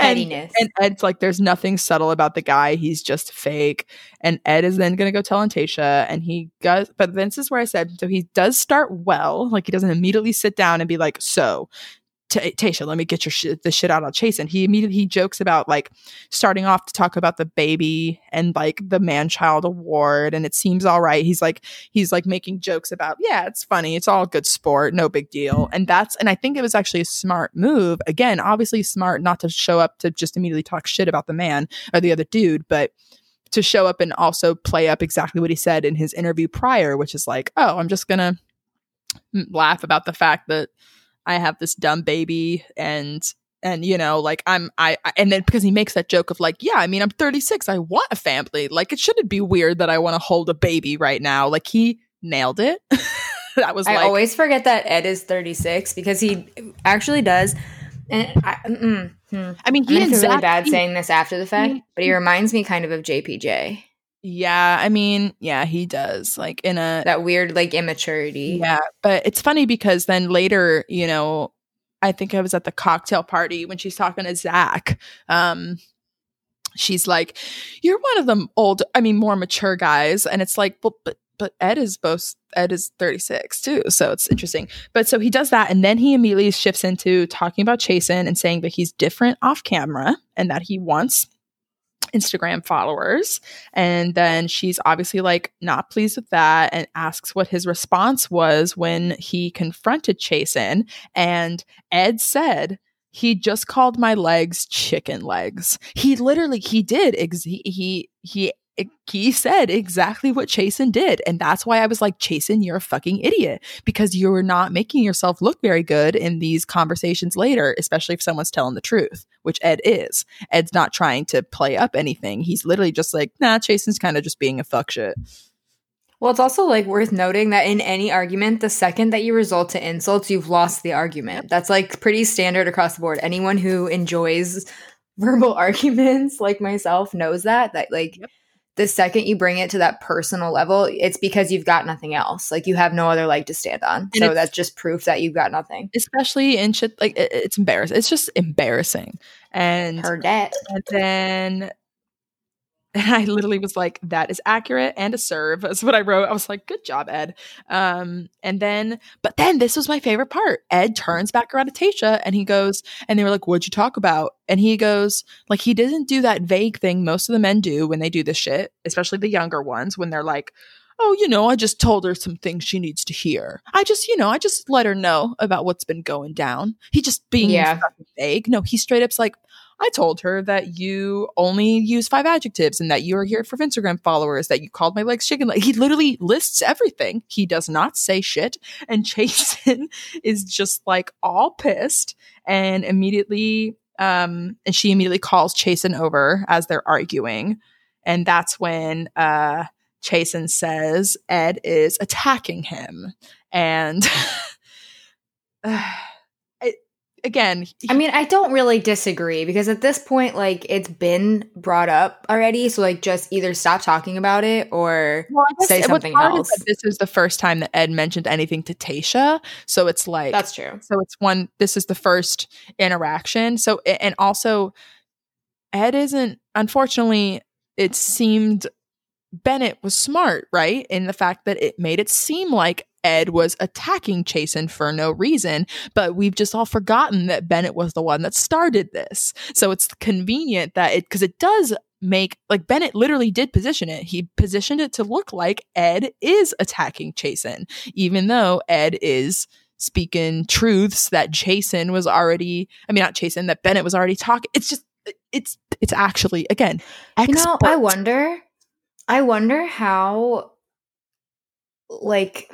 And Ed's like, there's nothing subtle about the guy, he's just fake. And Ed is then gonna go tell on Tayshia, and he goes, but this is where I said, so he does start well, like he doesn't immediately sit down and be like, so Tayshia, let me get your shit out on Chasen. He jokes about, like, starting off to talk about the baby and, like, the man-child award, and it seems all right. He's like making jokes about, yeah, it's funny, it's all good sport, no big deal. And I think it was actually a smart move. Again, obviously smart not to show up to just immediately talk shit about the man or the other dude, but to show up and also play up exactly what he said in his interview prior, which is like, oh, I'm just gonna laugh about the fact that I have this dumb baby, and you know, like, and then because he makes that joke of, like, yeah, I mean, I'm 36, I want a family, like, it shouldn't be weird that I want to hold a baby right now. Like, he nailed it. That was, I always forget that Ed is 36 because he actually does. And I mean, he is really bad saying this after the fact, but he reminds me kind of JPJ. Yeah, I mean, yeah, he does, like, in a... That weird, like, immaturity. Yeah, but it's funny because then later, you know, I think I was at the cocktail party when she's talking to Zach. She's like, you're one of the more mature guys. And it's like, well, but Ed is 36 too, so it's interesting. But so he does that, and then he immediately shifts into talking about Chasen and saying that he's different off camera and that he wants Instagram followers. And then she's obviously like not pleased with that and asks what his response was when he confronted Chasen. And Ed said, he just called my legs chicken legs. He literally, he said exactly what Chasen did. And that's why I was like, Chasen, you're a fucking idiot, because you were not making yourself look very good in these conversations later, especially if someone's telling the truth, which Ed is. Ed's not trying to play up anything. He's literally just like, nah, Chasen's kind of just being a fuck shit. Well, it's also like worth noting that in any argument, the second that you resort to insults, you've lost the argument. That's like pretty standard across the board. Anyone who enjoys verbal arguments like myself knows that like the second you bring it to that personal level, it's because you've got nothing else. Like you have no other leg to stand on. And so that's just proof that you've got nothing. Especially in shit like it's embarrassing. It's just embarrassing. And heard that. And then I literally was like, that is accurate and a serve. That's what I wrote. I was like, good job, Ed. But then this was my favorite part. Ed turns back around to Tayshia and he goes, and they were like, what'd you talk about? And he goes, like, he doesn't do that vague thing most of the men do when they do this shit, especially the younger ones, when they're like, oh, you know, I just told her some things she needs to hear. I just let her know about what's been going down. He just being fucking vague. No, he straight up's like, I told her that you only use 5 adjectives and that you are here for Instagram followers, that you called my legs chicken. Like, he literally lists everything. He does not say shit. And Chasen is just like all pissed and she immediately calls Chasen over as they're arguing. And that's when Chasen says Ed is attacking him. And again, I mean, I don't really disagree because at this point, like, it's been brought up already. So, like, just either stop talking about it or say something else. This is the first time that Ed mentioned anything to Tayshia. So it's like, that's true. So it's this is the first interaction. So, and also, Ed isn't, unfortunately, it seemed Bennett was smart, right? In the fact that it made it seem like Ed was attacking Chasen for no reason, but we've just all forgotten that Bennett was the one that started this. So it's convenient that because it does make, like, Bennett literally did position it. He positioned it to look like Ed is attacking Chasen, even though Ed is speaking truths that Bennett was already talking. It's just, it's actually, again, expert. You know, I wonder how, like,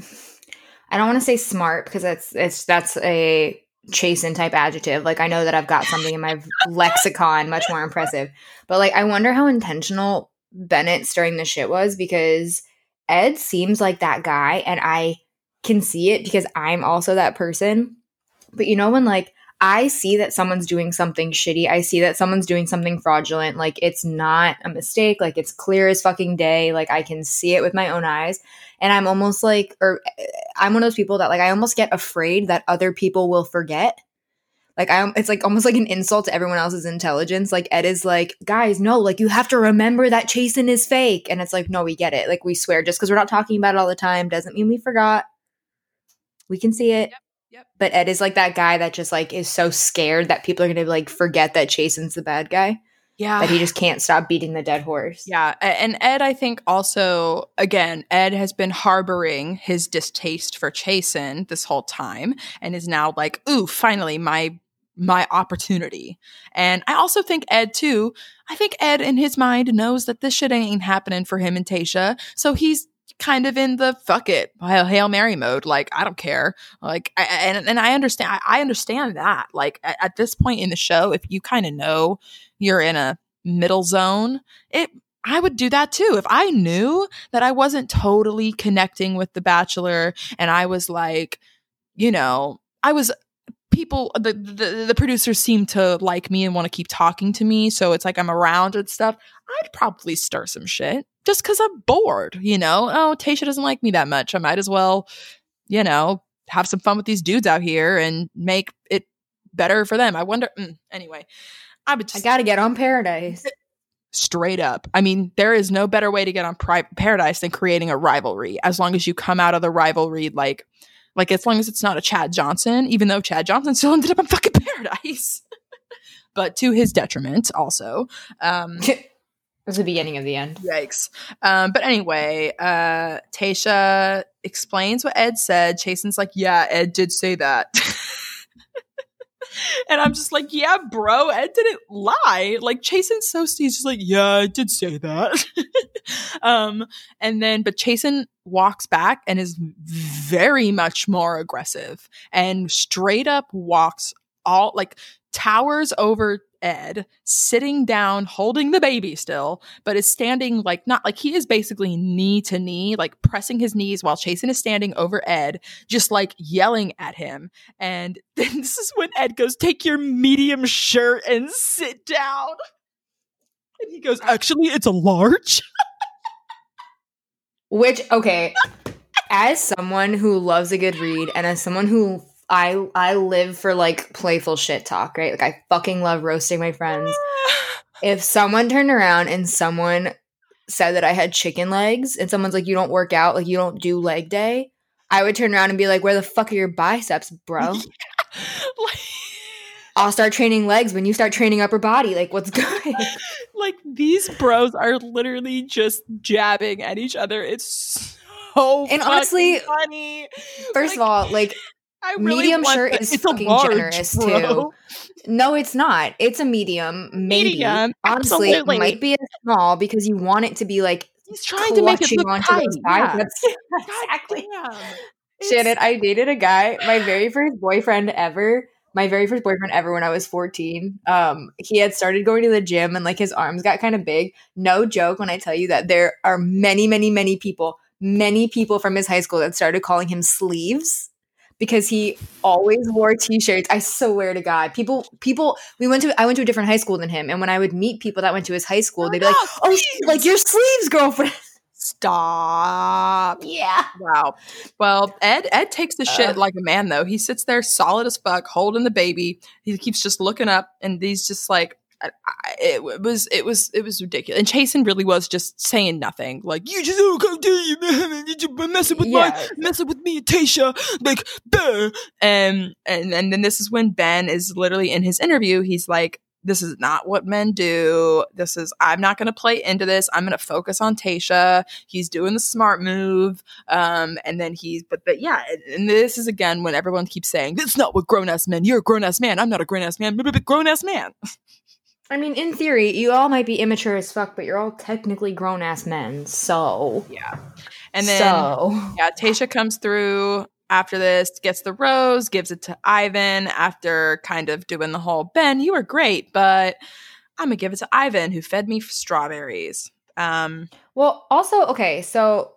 I don't want to say smart because that's a Chasen type adjective. Like, I know that I've got something in my lexicon much more impressive. But, like, I wonder how intentional Bennett stirring the shit was, because Ed seems like that guy and I can see it because I'm also that person. But, you know, when, like, I see that someone's doing something shitty, I see that someone's doing something fraudulent, like, it's not a mistake, like, it's clear as fucking day, like, I can see it with my own eyes, and I'm almost like, or I'm one of those people that, like, I almost get afraid that other people will forget. Like, it's like almost like an insult to everyone else's intelligence. Like, Ed is like, guys, no, like, you have to remember that Chasen is fake. And it's like, no, we get it. Like, we swear, just because we're not talking about it all the time doesn't mean we forgot. We can see it. Yep. Yep. But Ed is like that guy that just, like, is so scared that people are going to, like, forget that Chasen's the bad guy. Yeah. That he just can't stop beating the dead horse. Yeah. And Ed, I think also, again, Ed has been harboring his distaste for Chasen this whole time and is now like, ooh, finally my opportunity. And I also think Ed too, in his mind knows that this shit ain't happening for him and Tayshia. So he's kind of in the fuck it, Hail Mary mode. Like, I don't care. Like, I understand that. Like, at this point in the show, if you kind of know you're in a middle zone, I would do that too. If I knew that I wasn't totally connecting with The Bachelor and I was like, you know, people, the producers seem to like me and want to keep talking to me, so it's like I'm around and stuff, I'd probably stir some shit just because I'm bored, you know? Oh, Tayshia doesn't like me that much. I might as well, you know, have some fun with these dudes out here and make it better for them. I wonder. Anyway, I got to get on Paradise. Straight up. I mean, there is no better way to get on Paradise than creating a rivalry, as long as you come out of the rivalry like as long as it's not a Chad Johnson, even though Chad Johnson still ended up in fucking Paradise, but to his detriment also. was the beginning of the end. Yikes. But anyway, Tayshia explains what Ed said. Chasen's like, yeah, Ed did say that. And I'm just like, yeah, bro, Ed didn't lie. Like, Chasen's so he's just like, yeah, I did say that. And then, but Chasen walks back and is very much more aggressive and straight up walks all, like, towers over Ed, sitting down, holding the baby still, but is standing like, not like, he is basically knee to knee, like pressing his knees while Chasen is standing over Ed, just like yelling at him. And then this is when Ed goes, take your medium shirt and sit down. And he goes, actually, it's a large. Which, okay, as someone who loves a good read and as someone who I live for, like, playful shit talk, right? Like, I fucking love roasting my friends. If someone turned around and someone said that I had chicken legs and someone's like, you don't work out, like, you don't do leg day, I would turn around and be like, where the fuck are your biceps, bro? Yeah. Like, I'll start training legs when you start training upper body. Like, what's going? Like, these bros are literally just jabbing at each other. It's so and honestly, funny. First of all, like... I really medium shirt that. Is it's fucking large, generous, bro. Too. No, it's not. It's a medium, maybe. Medium, honestly, absolutely. It might be a small because you want it to be like he's trying to make it look tight. Yeah. Exactly. Shannon, I dated a guy, my very first boyfriend ever when I was 14. He had started going to the gym and like his arms got kind of big. No joke when I tell you that there are many people from his high school that started calling him Sleeves. Because he always wore t-shirts. I swear to God. I went to a different high school than him. And when I would meet people that went to his high school, they'd be like, oh, like your Sleeves, girlfriend. Stop. Yeah. Wow. Well, Ed takes the shit like a man, though. He sits there solid as fuck, holding the baby. He keeps just looking up and he's just like, it was ridiculous, and Chasen really was just saying nothing. Like, you just oh, how dare you, man? You messing with messing with me, Tayshia. Like, bah. And then this is when Ben is literally in his interview. He's like, this is not what men do. I'm not going to play into this. I'm going to focus on Tayshia. He's doing the smart move. And this is again when everyone keeps saying, that's not what grown ass men. You're a grown ass man. I'm not a grown ass man. Grown ass man. I mean, in theory, you all might be immature as fuck, but you're all technically grown-ass men, so. Yeah. And then, Tayshia comes through after this, gets the rose, gives it to Ivan after kind of doing the whole, Ben, you were great, but I'm going to give it to Ivan, who fed me strawberries. Well, also, okay, so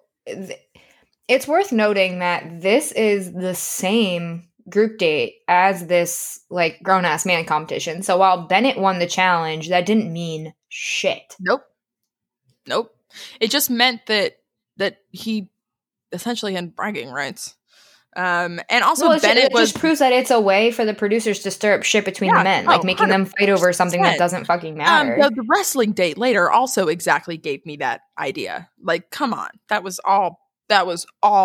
it's worth noting that this is the same group date as this like grown-ass man competition. So while Bennett won the challenge, that didn't mean shit. Nope. It just meant that he essentially had bragging rights. And also Bennett just proves that it's a way for the producers to stir up shit between the men, like making them fight over something that doesn't fucking matter. The wrestling date later also exactly gave me that idea. Like, come on. That was all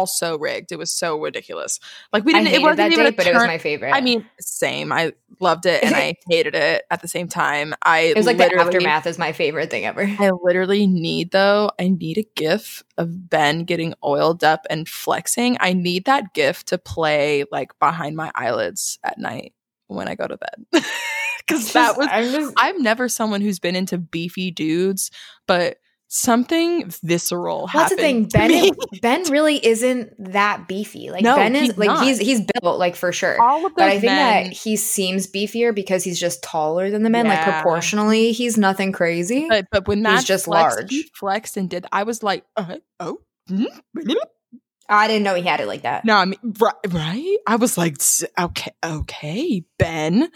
so rigged. It was so ridiculous. Like it wasn't that even date, but it was my favorite. I mean, same. I loved it and I hated it at the same time. It was like the aftermath is my favorite thing ever. I literally need a GIF of Ben getting oiled up and flexing. I need that GIF to play like behind my eyelids at night when I go to bed. Because I'm never someone who's been into beefy dudes, but something visceral happened. That's the thing. Ben really isn't that beefy. Like, no, Ben is he's like not. He's built like for sure. All of but I think men, that he seems beefier because he's just taller than the men. Yeah. Like proportionally, he's nothing crazy. But when he's just large, he flexed and did. I was like, oh, I didn't know he had it like that. No, I mean, right? I was like, okay, Ben,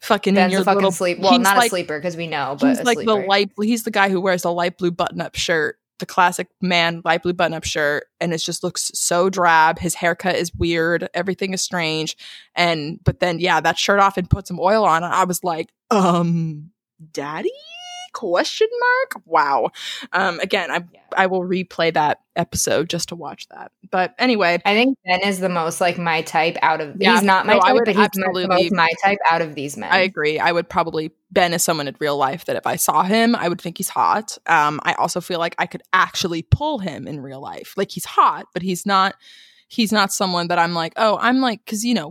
fucking Ben's in your a fucking little sleep. Well, not like, a sleeper because we know, but he's like sleeper. He's the guy who wears a light blue button-up shirt, the classic man light blue button-up shirt, and it just looks so drab. His haircut is weird. Everything is strange, but then that shirt off and put some oil on. I was like, Daddy. question mark? Wow. Again, I will replay that episode just to watch that. But anyway. I think Ben is the most like my type out of, he's not my type, but he's the most my type out of these men. I agree. I would probably, Ben is someone in real life that if I saw him, I would think he's hot. I also feel like I could actually pull him in real life. Like he's hot, but he's not someone that I'm like, oh, I'm like, because, you know,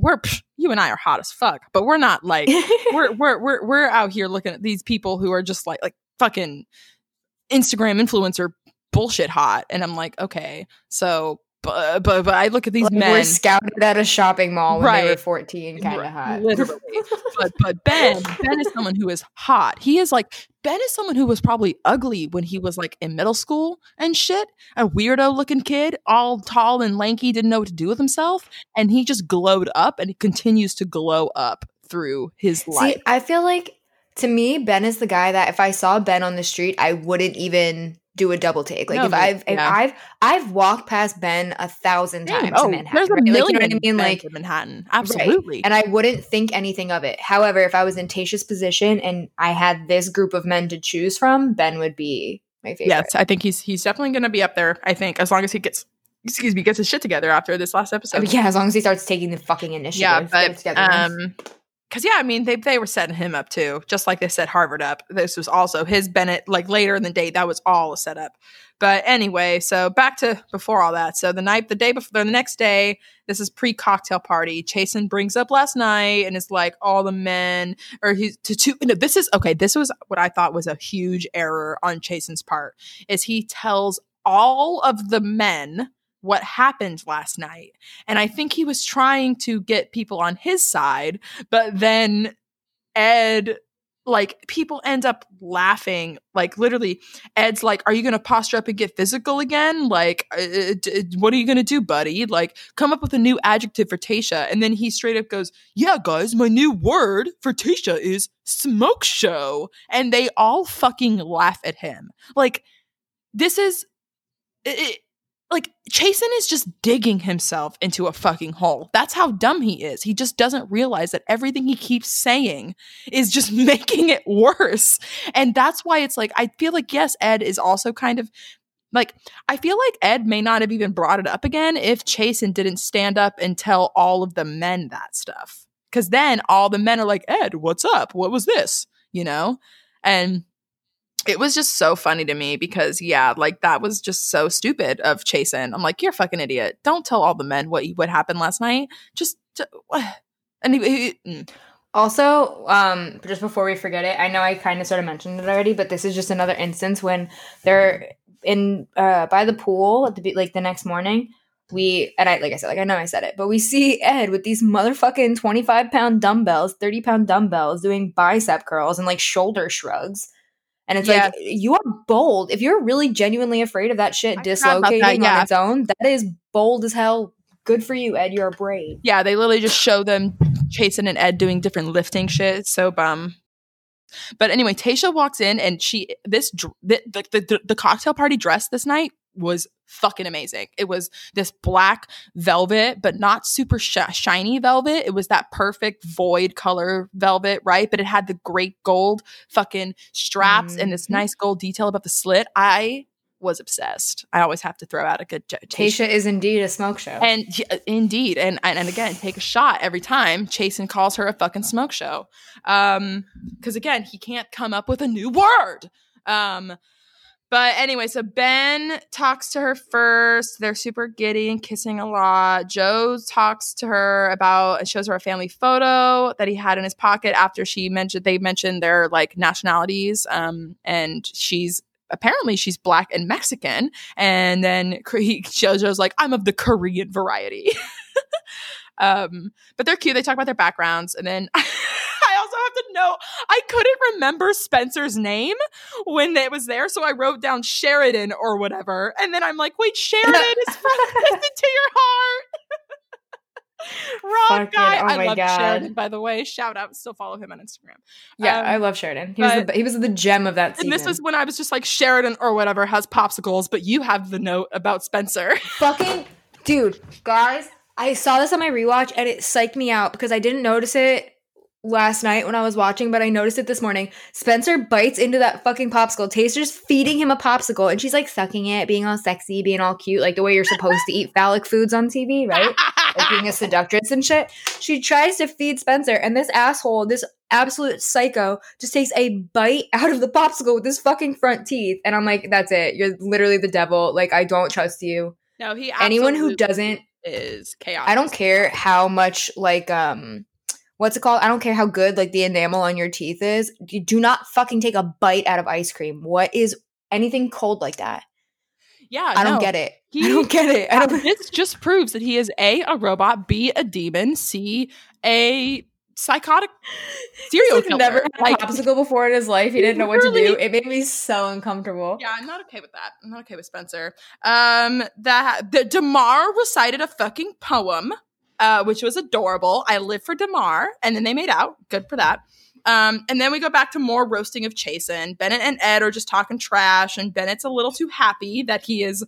you and I are hot as fuck, but we're not like, we're out here looking at these people who are just like fucking Instagram influencer bullshit hot. And I'm like, okay, so, but I look at these like men. We're scouted at a shopping mall when they were 14, kind of hot. Literally. but Ben is someone who is hot. He is like, Ben is someone who was probably ugly when he was like in middle school and shit, a weirdo looking kid, all tall and lanky, didn't know what to do with himself. And he just glowed up and he continues to glow up through his life. See, I feel like to me, Ben is the guy that if I saw Ben on the street, I wouldn't even do a double take. Like I've walked past Ben 1,000 times in Manhattan. There's a million like, you know what I mean? Like in Manhattan. Absolutely. Right? And I wouldn't think anything of it. However, if I was in Tayshia's position and I had this group of men to choose from, Ben would be my favorite. Yes, I think he's definitely going to be up there. I think as long as he gets his shit together after this last episode. I mean, yeah, as long as he starts taking the fucking initiative. Yeah, but because, yeah, I mean, they were setting him up, too, just like they set Harvard up. This was also his Bennett, like, later in the day. That was all a setup. But anyway, so back to before all that. So the day before, the next day, this is pre-cocktail party. Chasen brings up last night and is like, all the men, or this was what I thought was a huge error on Chasen's part, is he tells all of the men what happened last night. And I think he was trying to get people on his side, but then people end up laughing. Like, literally, Ed's like, are you going to posture up and get physical again? Like, what are you going to do, buddy? Like, come up with a new adjective for Tayshia. And then he straight up goes, yeah, guys, my new word for Tayshia is smoke show. And they all fucking laugh at him. Like, this is... Like, Chasen is just digging himself into a fucking hole. That's how dumb he is. He just doesn't realize that everything he keeps saying is just making it worse. And that's why it's like, I feel like, yes, Ed is also kind of, like, I feel like Ed may not have even brought it up again if Chasen didn't stand up and tell all of the men that stuff. Because then all the men are like, Ed, what's up? What was this? You know? And... it was just so funny to me because, yeah, like, that was just so stupid of Chasen. I'm like, you're a fucking idiot. Don't tell all the men what happened last night. Just – and he also, just before we forget it, I know I kind of sort of mentioned it already, but this is just another instance when they're in by the pool at the next morning. We see Ed with these motherfucking 25-pound dumbbells, 30-pound dumbbells doing bicep curls and, like, shoulder shrugs. And it's like, you are bold. If you're really genuinely afraid of that shit dislocating on its own, that is bold as hell. Good for you, Ed. You're brave. Yeah, they literally just show them Chasen and Ed doing different lifting shit. It's so bum. But anyway, Tayshia walks in and the cocktail party dress this night was fucking amazing. It was this black velvet, but not super shiny velvet. It was that perfect void color velvet, right? But it had the great gold fucking straps and this nice gold detail about the slit. I was obsessed. I always have to throw out a good Tayshia is indeed a smoke show. And indeed. And again, take a shot every time Chasen calls her a fucking smoke show. Because again, he can't come up with a new word. But anyway, so Ben talks to her first. They're super giddy and kissing a lot. Joe talks to her shows her a family photo that he had in his pocket after they mentioned their like nationalities. And she's black and Mexican. And then Joe's like, I'm of the Korean variety. But they're cute. They talk about their backgrounds. And then... I couldn't remember Spencer's name when it was there, so I wrote down Sheridan or whatever, and then I'm like, wait, Sheridan is from Listen to Your Heart. Wrong guy. Oh, I love Sheridan, by the way. Shout out. Still follow him on Instagram. Yeah, I love Sheridan. He was the gem of that season. And this was when I was just like, Sheridan or whatever has popsicles, but you have the note about Spencer. Fucking dude, guys, I saw this on my rewatch, and it psyched me out because I didn't notice it last night when I was watching, but I noticed it this morning. Spencer bites into that fucking popsicle. Taser's feeding him a popsicle, and she's like sucking it, being all sexy, being all cute, like the way you're supposed to eat phallic foods on TV, right? Like being a seductress and shit. She tries to feed Spencer, and this asshole, this absolute psycho, just takes a bite out of the popsicle with his fucking front teeth. And I'm like, that's it. You're literally the devil. Like, I don't trust you. No, he absolutely anyone who doesn't is chaotic. I don't care how much like what's it called? I don't care how good like the enamel on your teeth is. You do not fucking take a bite out of ice cream. What is anything cold like that? Yeah, I don't get it. I don't get it. This just proves that he is a robot, b a demon, c a psychotic serial killer. Never had a popsicle before in his life. He didn't know what to do. It made me so uncomfortable. Yeah, I'm not okay with that. I'm not okay with Spencer. That Damar recited a fucking poem, which was adorable. I live for Damar, and then they made out. Good for that. And then we go back to more roasting of Chasen. Bennett and Ed are just talking trash, and Bennett's a little too happy that he is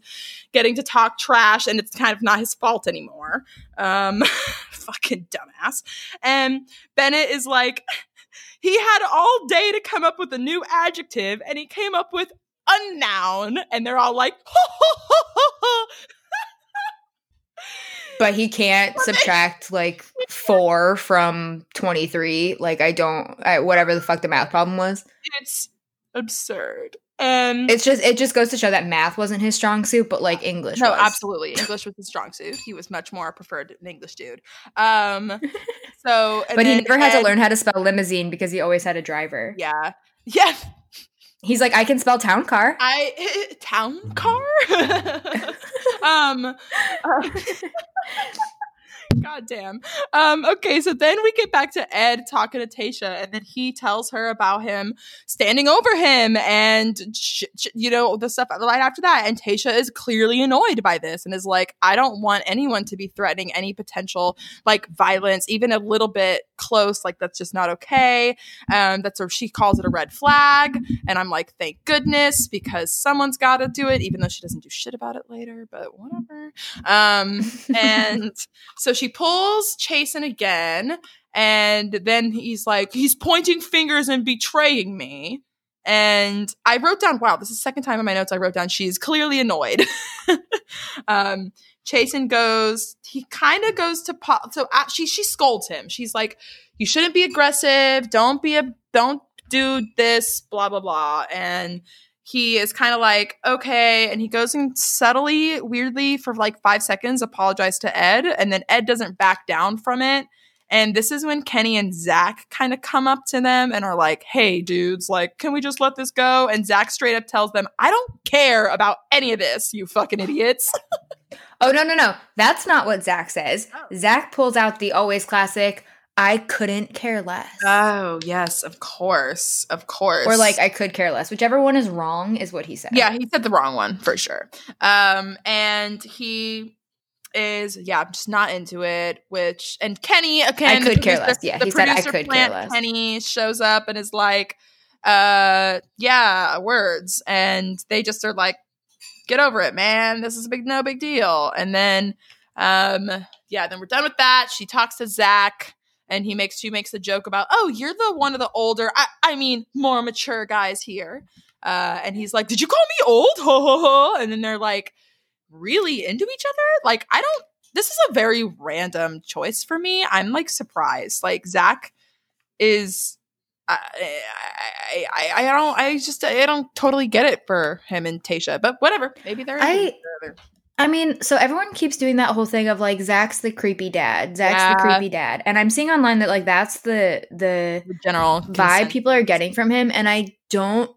getting to talk trash, and it's kind of not his fault anymore. Fucking dumbass. And Bennett is like, he had all day to come up with a new adjective, and he came up with a noun, and they're all like, ho, ho, ho, ho, ho. But he can't subtract like 4 from 23. Like whatever the fuck the math problem was. It's absurd. It just goes to show that math wasn't his strong suit, but like English was. No, absolutely. English was his strong suit. He was much more preferred an English dude. But he never had to learn how to spell limousine because he always had a driver. Yeah. Yeah. He's like, I can spell town car. Town car? God damn. Okay, so then we get back to Ed talking to Tayshia, and then he tells her about him standing over him and, the stuff right after that. And Tayshia is clearly annoyed by this and is like, I don't want anyone to be threatening any potential, like, violence, even a little bit close. Like, that's just not okay. That's where she calls it a red flag. And I'm like, thank goodness, because someone's got to do it, even though she doesn't do shit about it later, but whatever. And so she pulls Chasen again, and then he's like, he's pointing fingers and betraying me. And I wrote down, wow, this is the second time in my notes I wrote down, she's clearly annoyed. Chasen goes, he kind of goes to she scolds him. She's like, you shouldn't be aggressive. Don't do this, blah, blah, blah. And he is kind of like, okay, and he goes and subtly, weirdly, for like 5 seconds, apologized to Ed, and then Ed doesn't back down from it. And this is when Kenny and Zach kind of come up to them and are like, hey, dudes, like, can we just let this go? And Zach straight up tells them, I don't care about any of this, you fucking idiots. Oh, no. That's not what Zach says. Oh. Zach pulls out the always classic, I couldn't care less. Oh, yes, of course. Of course. Or like, I could care less. Whichever one is wrong is what he said. Yeah, he said the wrong one for sure. And he is, yeah, I'm just not into it, which, and Kenny, okay. I could care less. Yeah, he said I could care less. Kenny shows up and is like, yeah, words. And they just are like, get over it, man. This is no big deal. And then, then we're done with that. She talks to Zach. And she makes a joke about, oh, you're the one of the older, more mature guys here. And he's like, did you call me old? Ho, ho, ho. And then they're like, really into each other? Like, this is a very random choice for me. I'm like surprised. Like, Zach is, I don't totally get it for him and Tayshia. But whatever. Maybe they're together. I mean, so everyone keeps doing that whole thing of, like, Zach's the creepy dad. Zach's the creepy dad. And I'm seeing online that, like, that's the general vibe people are getting from him. And I don't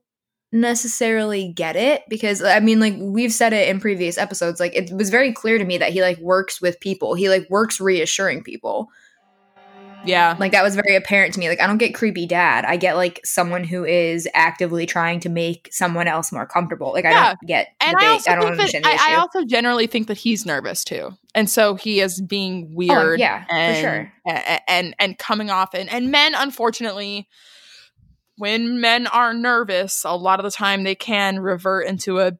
necessarily get it because, I mean, like, we've said it in previous episodes. Like, it was very clear to me that he, like, works with people. He, like, works reassuring people. Yeah. Like, that was very apparent to me. Like, I don't get creepy dad. I get, like, someone who is actively trying to make someone else more comfortable. Like, yeah. I don't get the bait. I don't understand the issue. I also generally think that he's nervous, too. And so he is being weird. Oh, yeah, and, for sure. And coming off. And men, unfortunately, when men are nervous, a lot of the time they can revert into a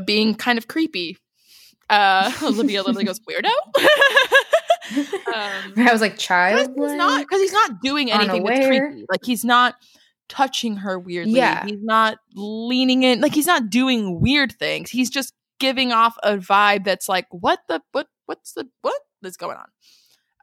being kind of creepy. Olivia literally goes, weirdo? I was like, child? Because he's not doing anything that's creepy. Like, he's not touching her weirdly. Yeah. He's not leaning in. Like, he's not doing weird things. He's just giving off a vibe that's like, what is going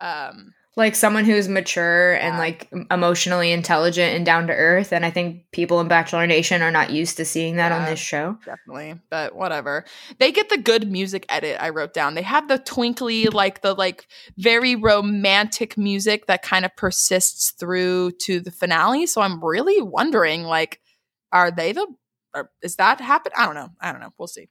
on? Like someone who's mature and like emotionally intelligent and down to earth. And I think people in Bachelor Nation are not used to seeing that on this show. Definitely. But whatever. They get the good music edit, I wrote down. They have the twinkly, like the like very romantic music that kind of persists through to the finale. So I'm really wondering, like, is that happen? I don't know. We'll see.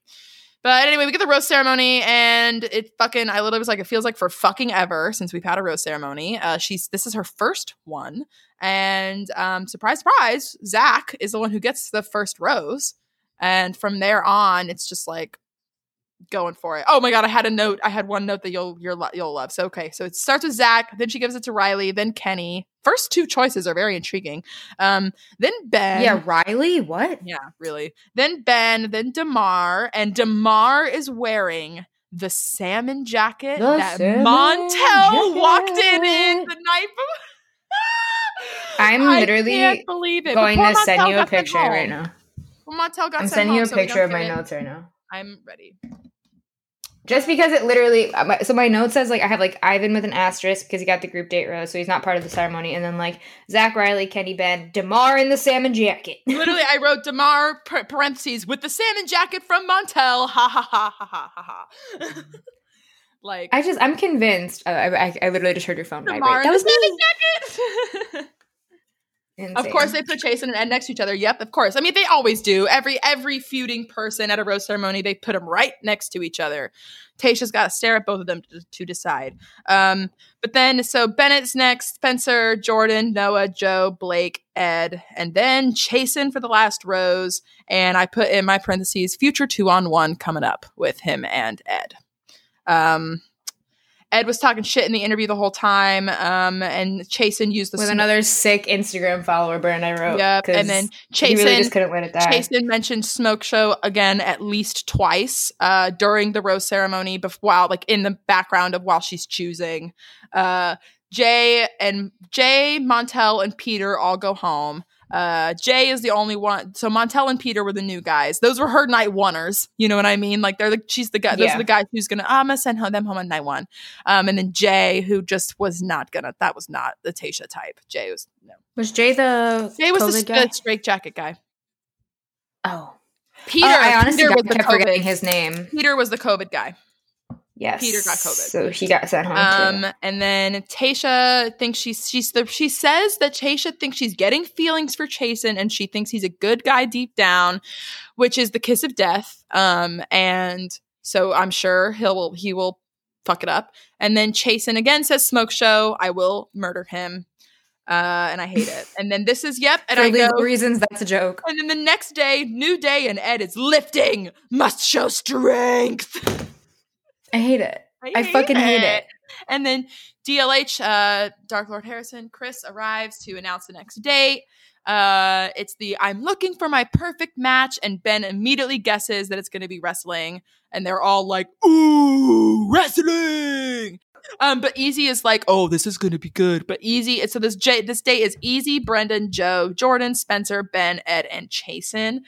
But anyway, we get the roast ceremony, and I literally was like, it feels like for fucking ever since we've had a roast ceremony. This is her first one, and surprise, surprise, Zach is the one who gets the first rose, and from there on, it's just like going for it. Oh my god, I had one note that you'll love. So okay, so it starts with Zach, then she gives it to Riley, then Kenny. First two choices are very intriguing. Then Ben. Yeah, Riley? What? Yeah, really. Then Ben, then Damar. And Damar is wearing the salmon jacket that Montel walked in the night before. I'm literally going to send you a picture right now. I'm sending you a picture of my notes right now. I'm ready. Just because it literally, so my note says, like, I have, like, Ivan with an asterisk because he got the group date rose, so he's not part of the ceremony. And then, like, Zach, Riley, Kenny, Ben, Damar in the salmon jacket. Literally, I wrote Damar, parentheses, with the salmon jacket from Montel. Ha, ha, ha, ha, ha, ha, ha. Like. I'm convinced. I literally just heard your phone vibrate. Damar in the salmon jacket. Insane. Of course, they put Chasen and Ed next to each other. Yep, of course. I mean, they always do. Every feuding person at a roast ceremony, they put them right next to each other. Tayshia's got to stare at both of them to decide. But then, so Bennett's next, Spencer, Jordan, Noah, Joe, Blake, Ed, and then Chasen for the last rose. And I put in my parentheses, future 2-on-1 coming up with him and Ed. Ed was talking shit in the interview the whole time, and Chasen used the with another sick Instagram follower brand I wrote. Yep, and then Chasen really just couldn't let it die. Chasen mentioned Smoke Show again at least twice during the rose ceremony, in the background of while she's choosing. Jay, Montel, and Peter all go home. Jay is the only one. So Montel and Peter were the new guys. Those were her night oneers. You know what I mean? Like she's the guy. Those are the guys who's gonna. I'm gonna send them home on night one. And then Jay, who just was not gonna. That was not the Tayshia type. Jay was no. Was Jay the? Jay was the straight jacket guy. Oh, Peter. I honestly kept forgetting his name. Peter was the COVID guy. Yes. Peter got COVID. So he got sent home too. And then Tayshia thinks she says that Tayshia thinks she's getting feelings for Chasen and she thinks he's a good guy deep down, which is the kiss of death. And so I'm sure he will fuck it up. And then Chasen again says Smoke Show, I will murder him. And I hate it. And then this is and for legal reasons, that's a joke. And then the next day, new day, and Ed is lifting. Must show strength. I hate it. I fucking hate it. And then DLH, Dark Lord Harrison, Chris arrives to announce the next date. It's I'm looking for my perfect match. And Ben immediately guesses that it's going to be wrestling. And they're all like, ooh, wrestling. But Easy is like, oh, this is going to be good. But Easy, so this date is Easy, Brendan, Joe, Jordan, Spencer, Ben, Ed, and Chasen.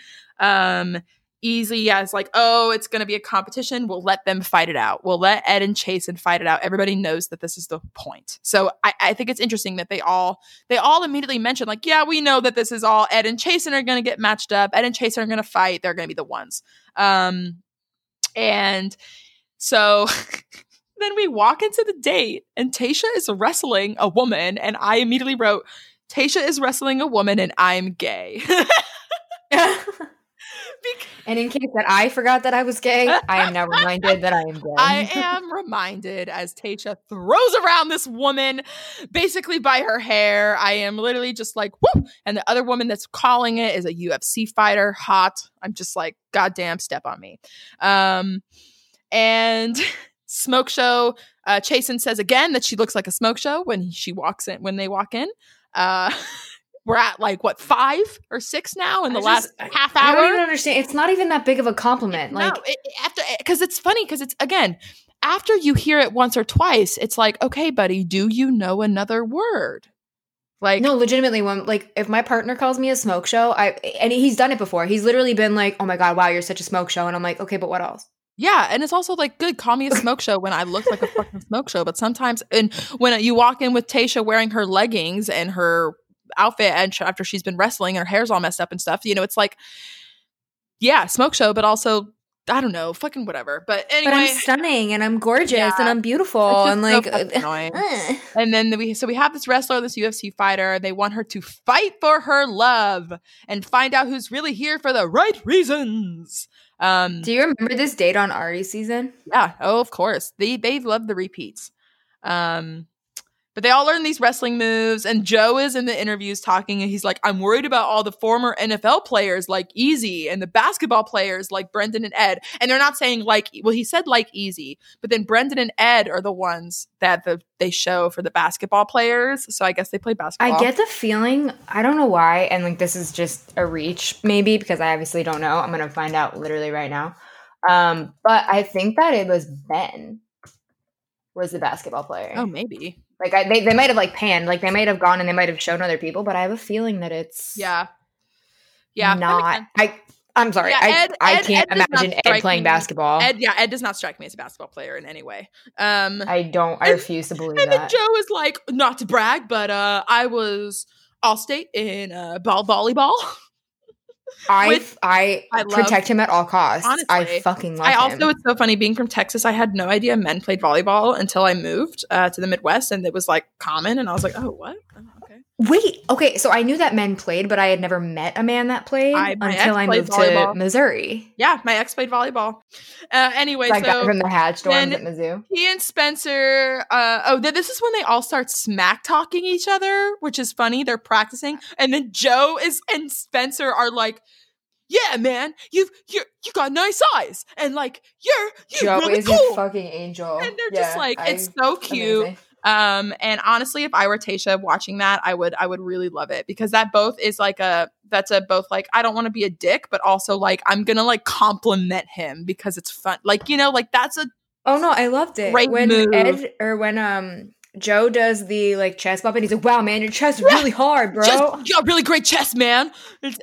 Easy as like, oh, it's going to be a competition. We'll let them fight it out. We'll let Ed and Chasen fight it out. Everybody knows that this is the point. So I think it's interesting that they all immediately mention like, yeah, we know that this is all Ed and Chasen are going to get matched up. Ed and Chasen are going to fight. They're going to be the ones. And so then we walk into the date and Tayshia is wrestling a woman. And I immediately wrote, Tayshia is wrestling a woman and I'm gay. And in case that I forgot that I was gay, I am now reminded that I am gay. I am reminded as Tayshia throws around this woman basically by her hair. I am literally just like, whoop. And the other woman that's calling it is a UFC fighter, hot. I'm just like, goddamn, step on me. And Smoke Show, Chasen says again that she looks like a smoke show when they walk in. We're at like what 5 or 6 now in the last half hour. I don't even understand. It's not even that big of a compliment. Like, no, because it's funny because it's again after you hear it once or twice, it's like, okay, buddy, do you know another word? Like, no, legitimately, when, like, if my partner calls me a smoke show, and he's done it before. He's literally been like, oh my God, wow, you're such a smoke show. And I'm like, okay, but what else? Yeah. And it's also like, good, call me a smoke show when I look like a fucking smoke show. But sometimes, and when you walk in with Tayshia wearing her leggings and her outfit, and after she's been wrestling, her hair's all messed up and stuff, you know, it's like, yeah, smoke show, but also, I don't know, fucking whatever. But anyway, but I'm stunning and I'm gorgeous and I'm beautiful and like, and then we have this wrestler, this UFC fighter. They want her to fight for her love and find out who's really here for the right reasons. Do you remember this date on Ari's season? Yeah. Oh, of course. They love the repeats. But they all learn these wrestling moves, and Joe is in the interviews talking, and he's like, I'm worried about all the former NFL players like Easy and the basketball players like Brendan and Ed. And they're not saying like, well, he said like Easy, but then Brendan and Ed are the ones that they show for the basketball players. So I guess they play basketball. I get the feeling, I don't know why, and like this is just a reach maybe because I obviously don't know. I'm going to find out literally right now. But I think that it was Ben was the basketball player. Oh, maybe. Like they might have like panned, like they might have gone and they might have shown other people, but I have a feeling that it's not. I'm sorry, yeah, I can't imagine Ed playing basketball. Ed does not strike me as a basketball player in any way. I refuse to believe that. And then Joe is like, not to brag, but I was All-State in volleyball. I protect him at all costs. Honestly, I fucking love him. It's so funny being from Texas. I had no idea men played volleyball until I moved to the Midwest, and it was like common. And I was like, oh, what? Oh, okay. Wait. Okay. So I knew that men played, but I had never met a man that played until I moved volleyball. To Missouri. Yeah, my ex played volleyball. Anyway, I got from the Hatch dorms at Mizzou. He and Spencer. This is when they all start smack talking each other, which is funny. They're practicing, and then Joe and Spencer are like, yeah, man, you got nice eyes, and like you're really cool. Joe is a fucking angel, and they're just like, it's so cute. Amazing. And honestly, if I were Tayshia watching that, I would really love it because that both is like both like I don't want to be a dick, but also like I'm gonna like compliment him because it's fun. Like, you know, like that's a oh no, I loved it great when move. Ed or when Joe does the like chest bump and he's like, wow, man, your chest is really hard, bro. You got really great chest, man.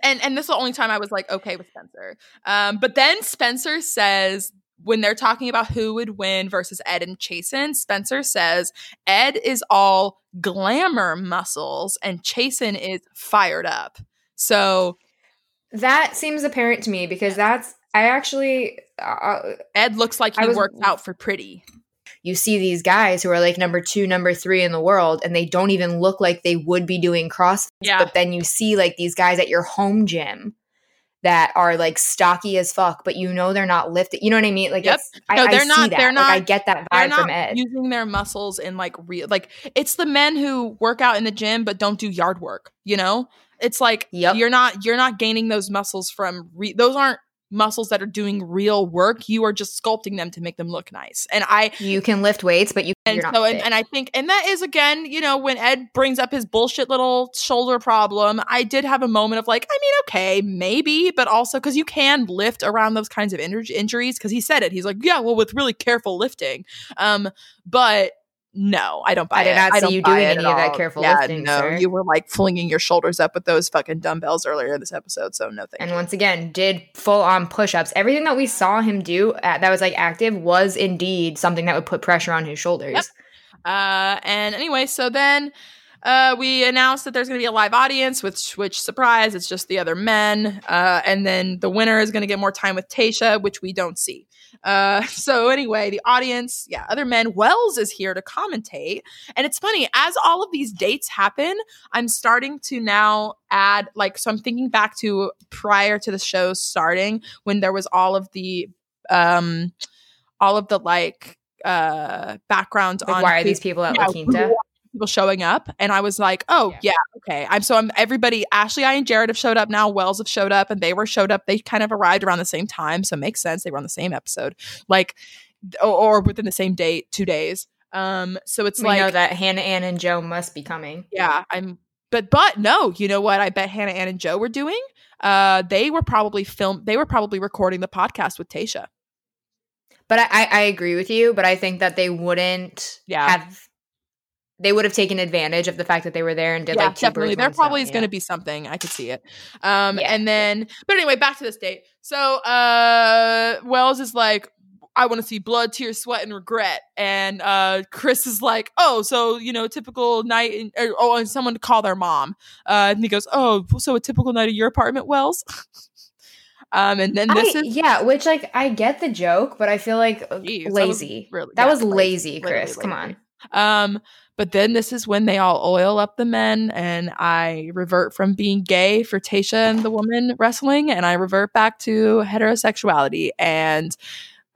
And this is the only time I was like okay with Spencer. But then Spencer says, when they're talking about who would win versus Ed and Chasen, Spencer says Ed is all glamour muscles and Chasen is fired up. So that seems apparent to me because Ed looks like he worked out for pretty. You see these guys who are like number 2, number 3 in the world, and they don't even look like they would be doing CrossFit. Yeah. But then you see like these guys at your home gym that are like stocky as fuck, but you know they're not lifted. You know what I mean? Like, yep. I get that vibe from Ed. Using their muscles in like real, like it's the men who work out in the gym but don't do yard work. You know, it's like you're not gaining those muscles from those aren't muscles that are doing real work. You are just sculpting them to make them look nice. And you can lift weights, but I think, and that is again, you know, when Ed brings up his bullshit little shoulder problem, I did have a moment of like, I mean, okay, maybe, but also because you can lift around those kinds of injuries because he said it. He's like, yeah, well, with really careful lifting. But no, I don't buy it. I did not see you doing any of that careful lifting. No, sir. You were like flinging your shoulders up with those fucking dumbbells earlier this episode, so no thank you. And once again, did full-on push-ups. Everything that we saw him do that was like active was indeed something that would put pressure on his shoulders. Yep. And anyway, so then we announced that there's going to be a live audience, which surprise, it's just the other men. And then the winner is going to get more time with Tayshia, which we don't see. So anyway, the audience, other men, Wells is here to commentate. And it's funny, as all of these dates happen, I'm starting to now add, like, so I'm thinking back to prior to the show starting when there was all of the background like on why are these people at La Quinta? People showing up, and I was like, oh okay. I'm everybody. Ashley, I, and Jared have showed up now. Wells have showed up, and they were showed up. They kind of arrived around the same time, so it makes sense. They were on the same episode, like, or within the same day, 2 days. So it's we know that Hannah Ann and Joe must be coming. Yeah, but no, you know what? I bet Hannah Ann and Joe were doing. They were probably recording the podcast with Tayshia. But I agree with you, but I think that they wouldn't they would have taken advantage of the fact that they were there and did like two birds. There probably is going to be something. I could see it. And then, but anyway, back to this date. So Wells is like, I want to see blood, tears, sweat, and regret. And Chris is like, oh, so, you know, typical night. And someone to call their mom. And he goes, oh, so a typical night at your apartment, Wells? And then which like I get the joke, but I feel like lazy. That was lazy, Chris. Come on. But then this is when they all oil up the men, and I revert from being gay for Tayshia and the woman wrestling, and I revert back to heterosexuality, and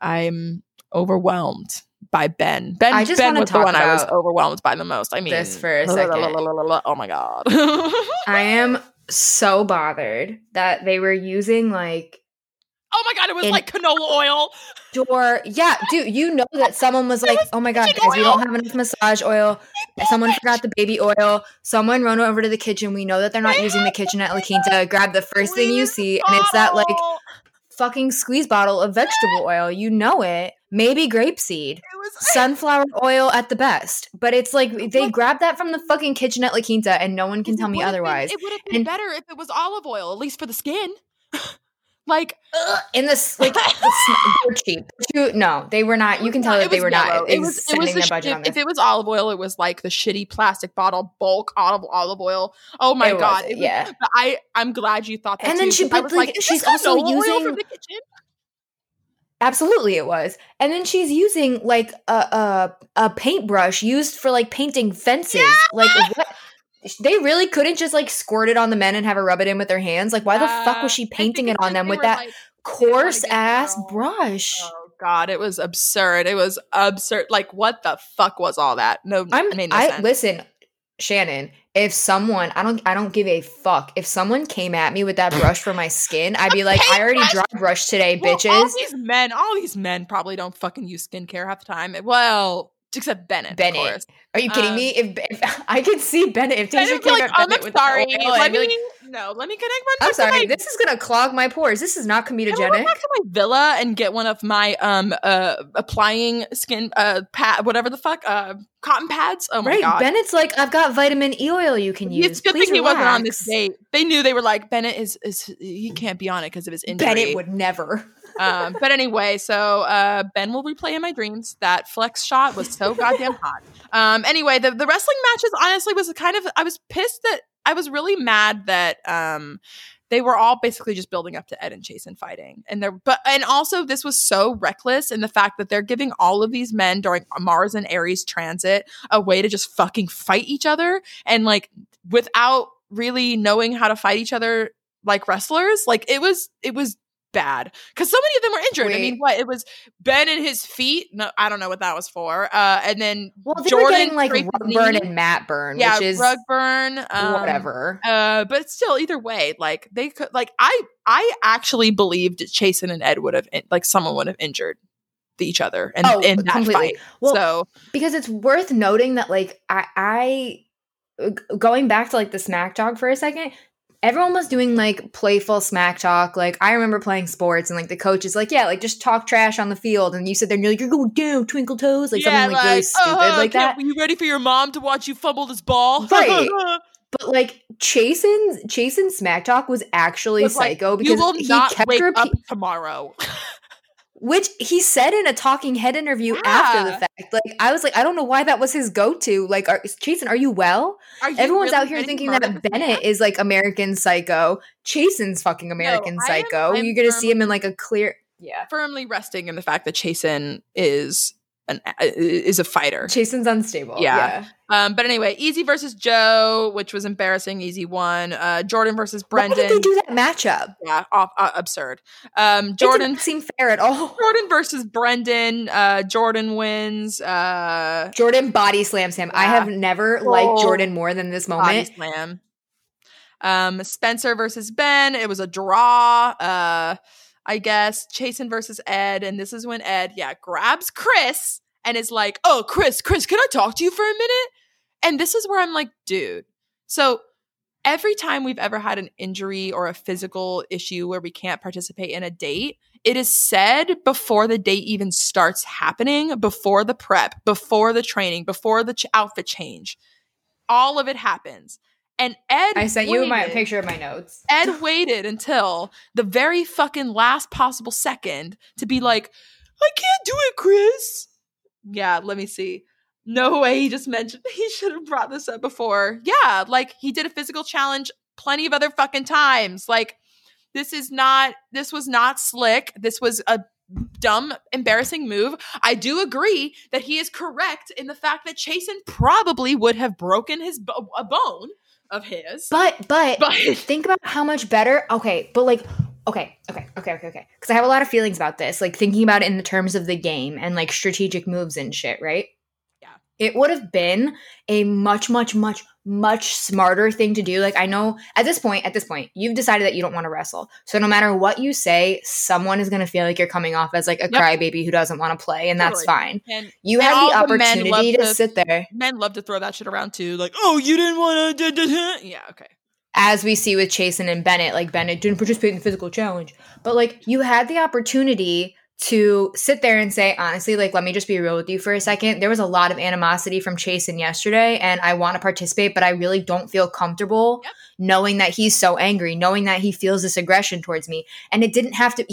I'm overwhelmed by Ben. Ben was the one I was overwhelmed by the most. I mean, this for a second. Oh my god, I am so bothered that they were using like. Oh my god, it was like canola oil. Yeah, dude, you know that someone was like, oh my god, guys, we don't have enough massage oil. Someone forgot the baby oil. Someone ran over to the kitchen. We know that they're not using the kitchen at La Quinta. Grab the first thing you see, and it's that like fucking squeeze bottle of vegetable oil. You know it. Maybe grapeseed. Sunflower oil at the best. But it's like they grabbed that from the fucking kitchen at La Quinta, and no one can tell me otherwise. It would have been better if it was olive oil, at least for the skin. Like in this, like they're cheap. No, they were not. You can tell that they were not. It was spending their budget on this. If it was olive oil, it was like the shitty plastic bottle bulk olive oil. Oh my god! I'm glad you thought that. And then she's also using from the kitchen. Absolutely, it was. And then she's using like a paintbrush used for like painting fences. Yeah! Like what? They really couldn't just like squirt it on the men and have her rub it in with their hands. Like, why the fuck was she painting it on them with that like, coarse ass brush? Oh god, it was absurd. Like, what the fuck was all that? No sense. Listen, Shannon. If someone, I don't give a fuck. If someone came at me with that brush for my skin, I'd be like, I already dry brushed today, bitches. All these men probably don't fucking use skincare half the time. Well. Except Bennett, of course. Are you kidding me? If I could see Bennett, if Tayshia came like, Bennett with the oil, let me connect my. I'm sorry, this is gonna clog my pores. This is not comedogenic. Can I go back to my villa and get one of my applying skin whatever the fuck cotton pads? Oh my god! Bennett's like, I've got vitamin E oil you can use. It's good thing he wasn't on this date. They knew they were like Bennett is he can't be on it because of his injury. Bennett would never. But anyway, so Ben will replay in my dreams. That flex shot was so goddamn hot. Anyway, the wrestling matches honestly was kind of – I was pissed that – I was really mad that they were all basically just building up to Ed and Chasen fighting. And also this was so reckless in the fact that they're giving all of these men during Mars and Aries transit a way to just fucking fight each other and like without really knowing how to fight each other like wrestlers. Like it was – bad because so many of them were injured. Wait. I mean, it was Ben and his feet. No, I don't know what that was for. And then they were getting like rug burn and mat burn, which is rug burn, whatever. But still, either way, like they could. Like I actually believed Chasen and Ed would have someone would have injured each other and in that completely. Fight. Well, so because it's worth noting that like I going back to like the smack talk for a second. Everyone was doing, like, playful smack talk. Like, I remember playing sports, and, like, the coach is like, yeah, like, just talk trash on the field. And you sit there, and you're like, you're going down, twinkle toes. Like, something, like, really stupid like that. Are you ready for your mom to watch you fumble this ball? Right. But, like, Chasen's smack talk was actually psycho because he kept up tomorrow. Which he said in a talking head interview after the fact. Like, I was like, I don't know why that was his go-to. Like, Chasen, are you well? Everyone's really out here thinking that Bennett is, like, American Psycho. Chasen's fucking American Psycho. You're going to see him in, like, a clear... Yeah. Firmly resting in the fact that Chasen is a fighter. Chasen's unstable. Yeah. But anyway, Easy versus Joe, which was embarrassing. Easy won. Jordan versus Brendan. Why did they do that matchup? Yeah, absurd. Jordan didn't seem fair at all. Jordan versus Brendan. Jordan wins. Jordan body slams him. Yeah. I have never liked Jordan more than this moment. Body slam. Spencer versus Ben. It was a draw. I guess Chasen versus Ed, and this is when Ed, grabs Chris and is like, "Oh, Chris, can I talk to you for a minute?" And this is where I'm like, dude. So every time we've ever had an injury or a physical issue where we can't participate in a date, It is said before the date even starts happening, before the prep, before the training, before the outfit change. All of it happens. And Ed I sent waited, you my picture of my notes. Ed waited until the very fucking last possible second to be like, I can't do it, Chris. Yeah, let me see. No way he just mentioned he should have brought this up before. Yeah, like he did a physical challenge plenty of other fucking times. Like this was not slick. This was a dumb, embarrassing move. I do agree that he is correct in the fact that Chasen probably would have broken a bone of his. But think about how much better. Okay, but like okay. Because I have a lot of feelings about this. Like thinking about it in the terms of the game and like strategic moves and shit, right? Yeah. It would have been a much smarter thing to do. Like I know at this point, you've decided that you don't want to wrestle. So no matter what you say, someone is going to feel like you're coming off as like a crybaby who doesn't want to play, and that's fine. And you had the opportunity to sit there. Men love to throw that shit around too. Like, oh, you didn't want to. Yeah, okay. As we see with Chasen and Bennett, like Bennett didn't participate in the physical challenge, but like you had the opportunity to sit there and say, honestly, like, let me just be real with you for a second. There was a lot of animosity from Chasen yesterday, and I want to participate, but I really don't feel comfortable knowing that he's so angry, knowing that he feels this aggression towards me. And he didn't have to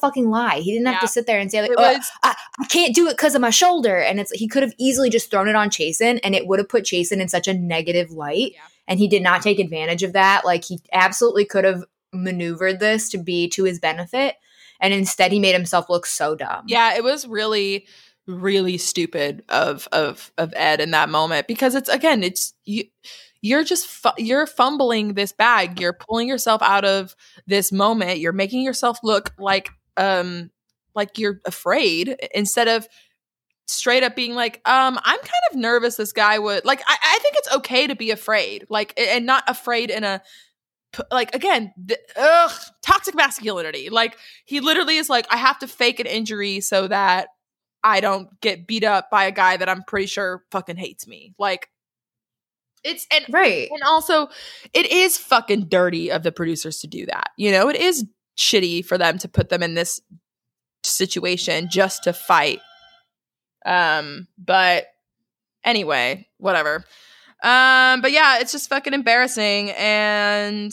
fucking lie. He didn't have to sit there and say, like, I can't do it because of my shoulder. And he could have easily just thrown it on Chasen, and it would have put Chasen in such a negative light. Yeah. And he did not take advantage of that. Like, he absolutely could have maneuvered this to be to his benefit. And instead, he made himself look so dumb. Yeah, it was really, really stupid of Ed in that moment, because it's again, it's you're fumbling this bag. You're pulling yourself out of this moment. You're making yourself look like you're afraid, instead of straight up being like, I'm kind of nervous. This guy would like. I think it's okay to be afraid, like, and not afraid in a. Like, again, toxic masculinity. Like, he literally is like, I have to fake an injury so that I don't get beat up by a guy that I'm pretty sure fucking hates me. Like, it's – and right. And also, it is fucking dirty of the producers to do that. You know, it is shitty for them to put them in this situation just to fight. But anyway, whatever. But yeah, it's just fucking embarrassing. And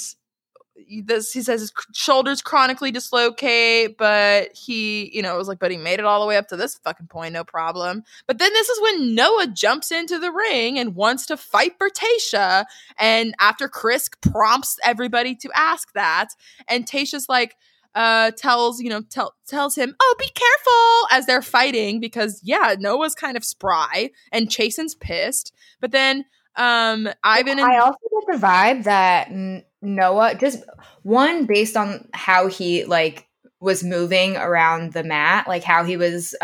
he says his shoulders chronically dislocate, but he, you know, it was like, but he made it all the way up to this fucking point, no problem. But then this is when Noah jumps into the ring and wants to fight for Tayshia. And after Chris prompts everybody to ask that, and Tayshia's like, tells him, oh, be careful, as they're fighting, because yeah, Noah's kind of spry and Chasen's pissed, but then. I also get the vibe that Noah just one based on how he like was moving around the mat, like how he was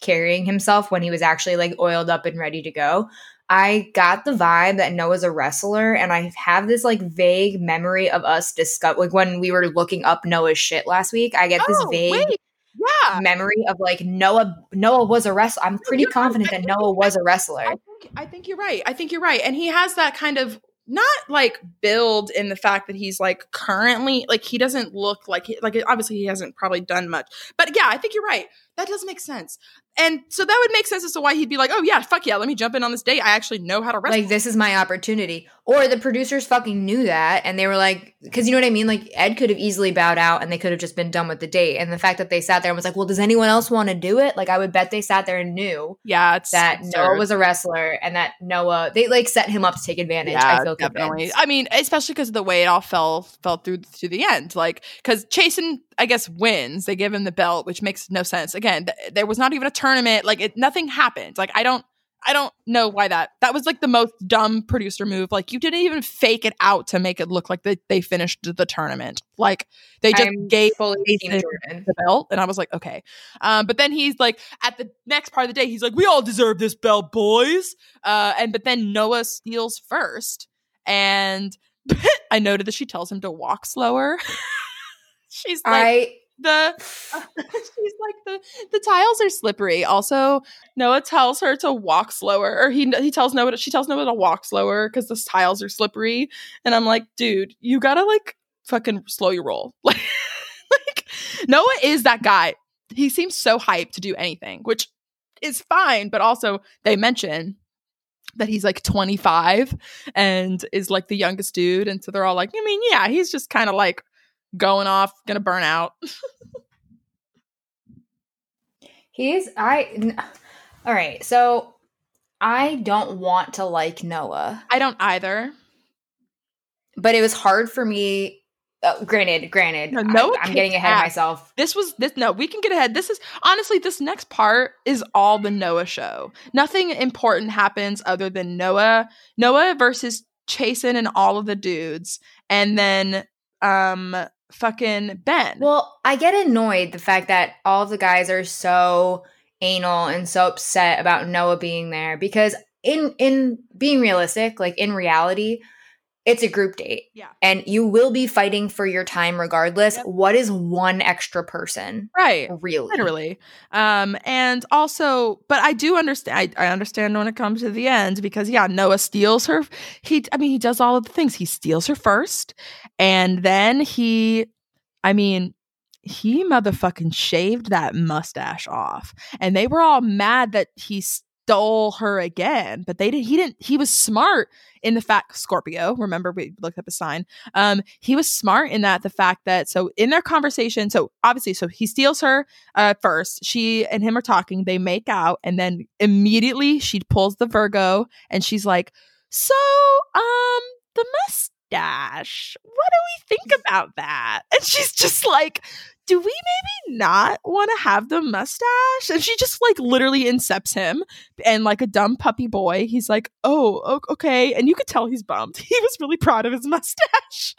carrying himself when he was actually like oiled up and ready to go. I got the vibe that Noah's a wrestler, and I have this like vague memory of us like when we were looking up Noah's shit last week. I get this vague memory of like Noah was a wrestler. I'm pretty confident that Noah was a wrestler. I think you're right. I think you're right. And he has that kind of not like build in the fact that he's like currently like he doesn't look like he, like obviously he hasn't probably done much. But yeah, I think you're right. That does make sense. And so that would make sense as to why he'd be like, oh yeah, fuck yeah, let me jump in on this date. I actually know how to wrestle. Like, this is my opportunity. Or the producers fucking knew that, and they were like, because you know what I mean? Like, Ed could have easily bowed out and they could have just been done with the date. And the fact that they sat there and was like, well, does anyone else want to do it? Like, I would bet they sat there and knew that absurd. Noah was a wrestler, and that Noah, they like set him up to take advantage. Yeah, I feel definitely. I mean, especially because of the way it all fell through to the end. Like, because Chasen, I guess, wins. They give him the belt, which makes no sense. Again, there was not even a tournament. Like, nothing happened. Like, I don't know why that was like the most dumb producer move. Like, you didn't even fake it out to make it look like they finished the tournament. Like, they just gave the belt, and I was like, okay. But then he's like, at the next part of the day, he's like, we all deserve this belt, boys. But then Noah steals first, and I noted that she tells him to walk slower. She's like, the tiles are slippery. Also, Noah tells her to walk slower, or she tells Noah to walk slower because the tiles are slippery. And I'm like, dude, you gotta like fucking slow your roll. Like, Like, Noah is that guy. He seems so hyped to do anything, which is fine. But also they mention that he's like 25 and is like the youngest dude. And so they're all like, I mean, yeah, he's just kind of like going off, going to burn out. All right. So I don't want to like Noah. I don't either. But it was hard for me. Granted. No, I'm getting ahead of myself. No, we can get ahead. This is honestly, this next part is all the Noah show. Nothing important happens other than Noah versus Chasen and all of the dudes. And then, fucking Ben. Well, I get annoyed the fact that all of the guys are so anal and so upset about Noah being there, because in being realistic, like in reality, it's a group date. Yeah. And you will be fighting for your time regardless. Yep. What is one extra person? Right. Really? Literally. And also, but I do understand. I understand when it comes to the end, because yeah, Noah steals her. He does all of the things. He steals her first. And then he motherfucking shaved that mustache off. And they were all mad that he stole her again, but he was smart in the fact, Scorpio, remember we looked up a sign, he was smart in that, the fact that, so in their conversation, so obviously, so he steals her first, she and him are talking, they make out, and then immediately she pulls the Virgo and she's like, so the mustache, what do we think about that? And she's just like, do we maybe not want to have the mustache? And she just like literally incepts him, and like a dumb puppy boy, he's like, oh, okay. And you could tell he's bummed. He was really proud of his mustache.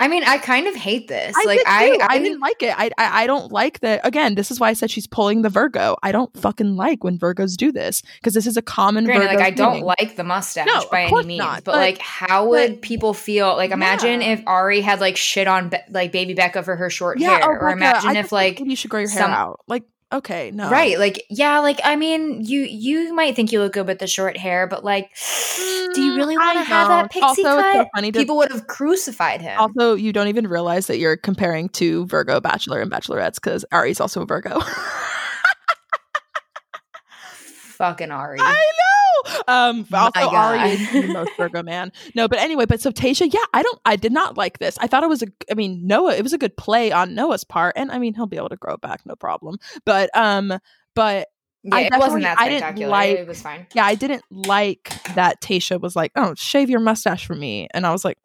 I mean, I kind of hate this. I didn't like it. I don't like that. Again, this is why I said she's pulling the Virgo. I don't fucking like when Virgos do this, because this is a common Virgo thing. Like, I don't like the mustache by any means, but like, how would people feel? Like, imagine if Ari had like shit on baby Becca for her short hair, or imagine if like you should grow your hair out. Like, okay, no, right? Like, yeah, like I mean, you might think you look good with the short hair, but like, do you really want to have that pixie cut? So funny, people would have crucified him. Also, you don't even realize that you're comparing two Virgo Bachelor and Bachelorettes, because Ari's also a Virgo. Fucking Ari. I know. Also, Ari is the most Virgo man. No, but anyway, but so Tayshia, yeah, I did not like this. I thought it was Noah, it was a good play on Noah's part, and I mean, he'll be able to grow back, no problem. But yeah, it wasn't that spectacular. It was fine. Yeah, I didn't like that Tayshia was like, oh, shave your mustache for me, and I was like,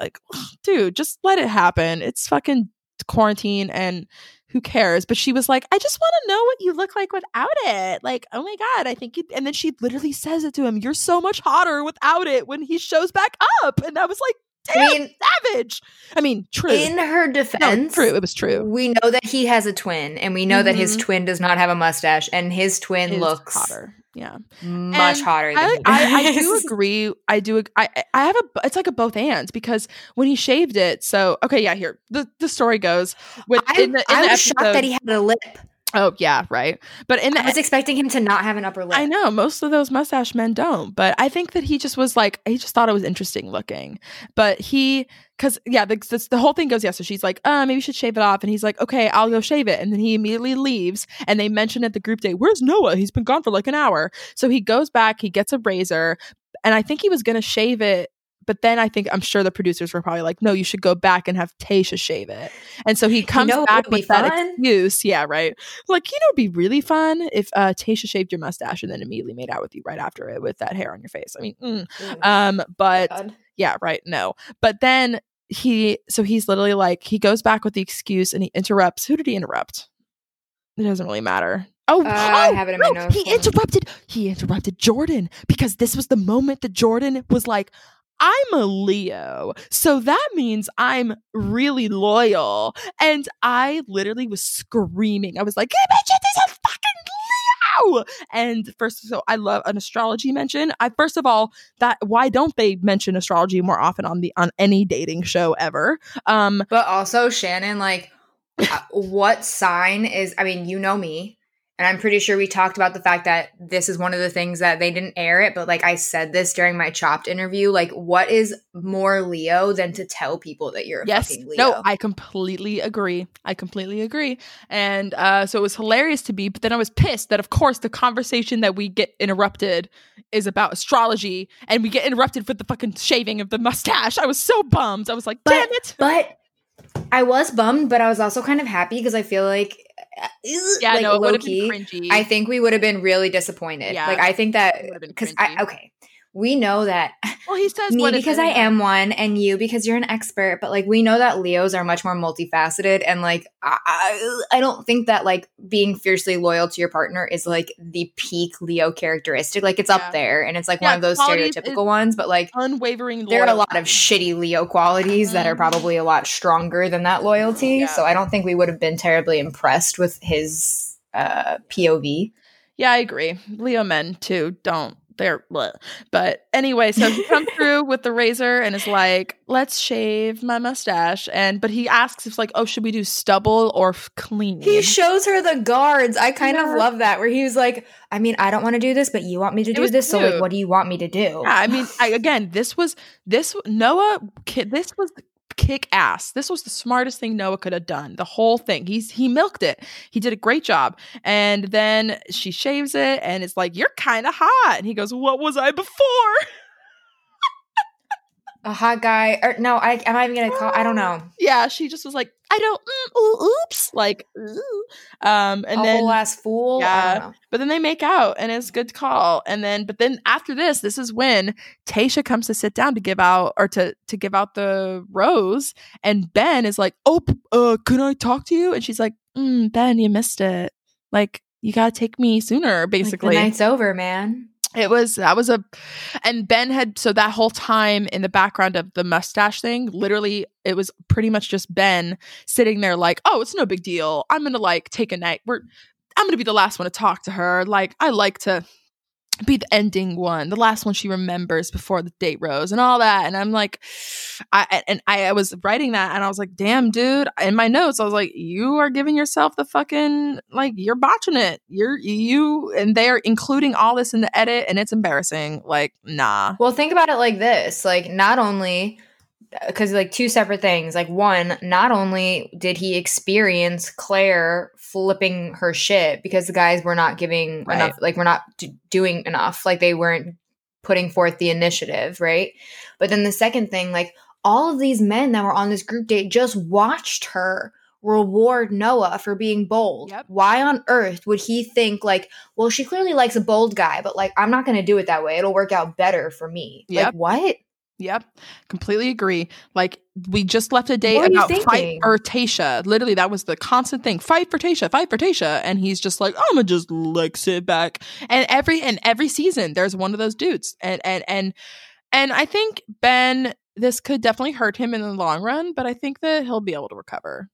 dude, just let it happen. It's fucking quarantine, and who cares? But she was like, I just want to know what you look like without it. Like, oh my God, I think and then she literally says it to him, you're so much hotter without it, when he shows back up. And I was like, damn, savage. I mean, true. In her defense. No, true. It was true. We know that he has a twin, and we know that his twin does not have a mustache, and his twin looks hotter. Yeah. Much hotter than he does. I do agree. I have it's like a both ands, because when he shaved it, so okay, yeah, here. The story goes with I was shocked that he had a lip. Oh yeah, right. But I was expecting him to not have an upper lip. I know most of those mustache men don't, but I think that he just was like, he just thought it was interesting looking. But the whole thing goes, yeah. So she's like, maybe you should shave it off, and he's like, okay, I'll go shave it. And then he immediately leaves, and they mention at the group date, where's Noah? He's been gone for like an hour. So he goes back, he gets a razor, and I think he was gonna shave it. But then I'm sure the producers were probably like, no, you should go back and have Tayshia shave it. And so he comes back with that excuse. Yeah, right. Like, it'd be really fun if Tayshia shaved your mustache and then immediately made out with you right after it with that hair on your face. I mean, but God. Yeah, right. No. But then he's literally like, he goes back with the excuse, and he interrupts. Who did he interrupt? It doesn't really matter. I have it in my notes. He interrupted Jordan, because this was the moment that Jordan was like, I'm a Leo, so that means I'm really loyal. And I literally was screaming. I was like, hey, bitch, this is a fucking Leo! And so I love an astrology mention. First of all, why don't they mention astrology more often on any dating show ever? But also, Shannon, like, what sign is, I mean, you know me. And I'm pretty sure we talked about the fact that this is one of the things that they didn't air it, but like I said this during my Chopped interview, like what is more Leo than to tell people that you're a fucking Leo? No, I completely agree. And so it was hilarious to be, but then I was pissed that of course the conversation that we get interrupted is about astrology and we get interrupted with the fucking shaving of the mustache. I was so bummed. I was like, damn it. But I was bummed, but I was also kind of happy because I feel like it would have been cringy. I think we would have been really disappointed. Yeah, like I think that because we know that. Well, he says me because I am one, and you because you're an expert. But like we know that Leos are much more multifaceted, and like I don't think that like being fiercely loyal to your partner is like the peak Leo characteristic. Like it's up there, and it's like one of those stereotypical ones. But like unwavering loyalty. There are a lot of shitty Leo qualities that are probably a lot stronger than that loyalty. Yeah. So I don't think we would have been terribly impressed with his POV. Yeah, I agree. Leo men too don't. They're bleh. But anyway, so he comes through with the razor and is like, let's shave my mustache. But he asks if like, oh, should we do stubble or clean? He shows her the guards. I kind of love that, where he was like, I mean, I don't want to do this, but you want me to do this. Cute. So like, what do you want me to do? Yeah, I mean, this was kick ass. This was the smartest thing Noah could have done. The whole thing. He milked it. He did a great job. And then she shaves it and it's like, you're kind of hot. And he goes, what was I before? A hot guy. Or no, I'm not even going to call. I don't know. Yeah. She just was like, I don't. Oops. Like, ooh. And then whole ass fool. Yeah. I don't know. But then they make out and it's a good call. And then, but then after this is when Tayshia comes to sit down to give out or to give out the rose. And Ben is like, oh, can I talk to you? And she's like, Ben, you missed it. Like, you got to take me sooner, basically. Like, the night's over, man. And Ben had, so that whole time in the background of the mustache thing, literally it was pretty much just Ben sitting there like, oh, it's no big deal. I'm going to like take a night. I'm going to be the last one to talk to her. Like, I like to be the ending one, the last one she remembers before the date rose and all that. And I'm like, I was writing that and I was like, damn, dude, in my notes, I was like, you are giving yourself the fucking, like, you're botching it. And they're including all this in the edit and it's embarrassing. Like, nah. Well, think about it like this. Like, not only, because like two separate things, like one, not only did he experience Claire flipping her shit because the guys were not giving enough, like we're not doing enough, like they weren't putting forth the initiative, right? But then the second thing, like all of these men that were on this group date just watched her reward Noah for being bold. Yep. Why on earth would he think like, well, she clearly likes a bold guy, but like I'm not going to do it that way. It'll work out better for me. Yep. Like what? Yep. Completely agree. Like we just left a date about fight for Tayshia. Literally, that was the constant thing. Fight for Tayshia. And he's just like, I'm gonna just like sit back. And every season there's one of those dudes. And I think Ben, this could definitely hurt him in the long run, but I think that he'll be able to recover.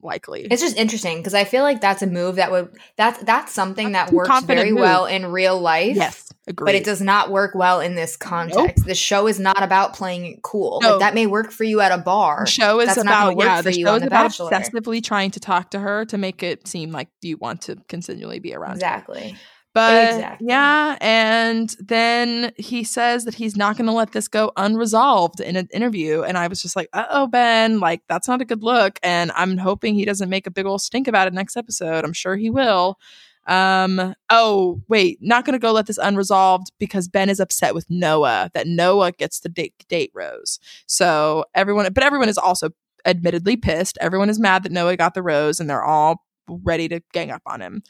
Likely. It's just interesting because I feel like that's a move that that's something that works very well in real life. Yes, agreed. But it does not work well in this context. Nope. The show is not about playing it cool. No. Like, that may work for you at a bar. The show is about obsessively trying to talk to her to make it seem like you want to continually be around. Exactly. Her. But yeah, and then he says that he's not going to let this go unresolved in an interview. And I was just like, uh-oh, Ben, like that's not a good look. And I'm hoping he doesn't make a big old stink about it next episode. I'm sure he will. Not going to go let this unresolved because Ben is upset with Noah, that Noah gets the date rose. So everyone is also admittedly pissed. Everyone is mad that Noah got the rose and they're all ready to gang up on him.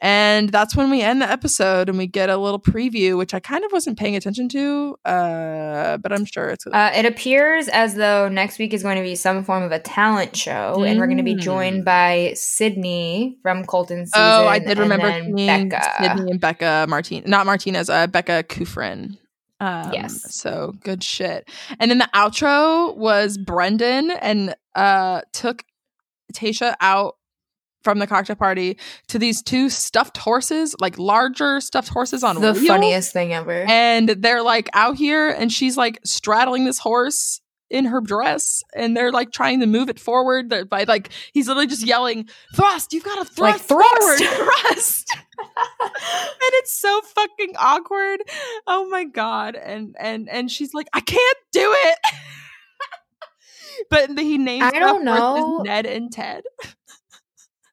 And that's when we end the episode and we get a little preview, which I kind of wasn't paying attention to, but I'm sure it's... it appears as though next week is going to be some form of a talent show, and we're going to be joined by Sydney from Colton's season. Oh, I did remember Sydney and Becca Martinez. Not Martinez, Becca Kufrin. Yes. So good shit. And then the outro was Brendan and took Tayshia out from the cocktail party to these two stuffed horses, like larger stuffed horses on wheels. The funniest thing ever. And they're like out here and she's like straddling this horse in her dress, and they're like trying to move it forward by like, he's literally just yelling, thrust, you've got to thrust, like, forward, thrust. And it's so fucking awkward. Oh my God. And she's like, I can't do it. But he named, I don't know, Ned and Ted.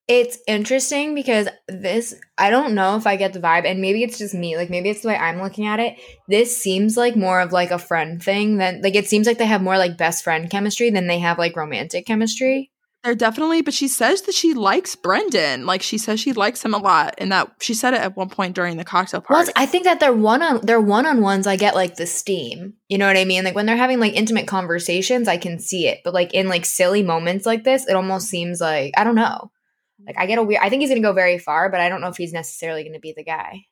It's interesting because this, I don't know if I get the vibe, and maybe it's just me, like maybe it's the way I'm looking at it. This seems like more of like a friend thing than, like, it seems like they have more like best friend chemistry than they have like romantic chemistry. They're definitely, but she says that she likes Brendan. Like she says she likes him a lot, and that she said it at one point during the cocktail party. Well, I think that their one-on-ones, I get like the steam. You know what I mean? Like when they're having like intimate conversations, I can see it. But like in like silly moments like this, it almost seems like, I don't know. Like I get a weird, I think he's going to go very far, but I don't know if he's necessarily going to be the guy.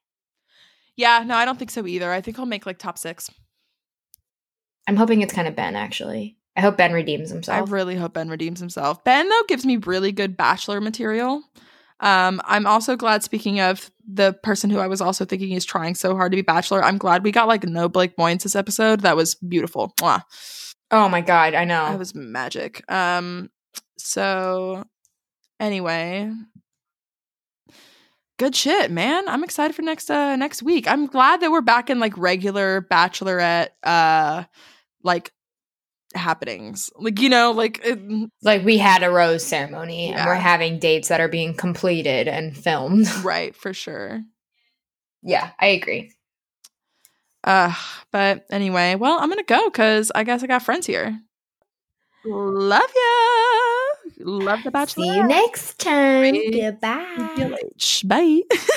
Yeah, no, I don't think so either. I think he'll make like top 6. I'm hoping it's kind of Ben, actually. I hope Ben redeems himself. I really hope Ben redeems himself. Ben, though, gives me really good Bachelor material. I'm also glad, speaking of the person who I was also thinking is trying so hard to be Bachelor, I'm glad we got like no Blake Boyens this episode. That was beautiful. Mwah. Oh my God, I know. That was magic. So... anyway, good shit, man. I'm excited for next week. I'm glad that we're back in like regular Bachelorette like happenings. Like, you know, like it, like we had a rose ceremony, yeah, and we're having dates that are being completed and filmed. Right, for sure. Yeah, I agree. But anyway, well, I'm gonna go because I guess I got friends here. Love ya. Love the Bachelor. See you next time. Goodbye. Bye.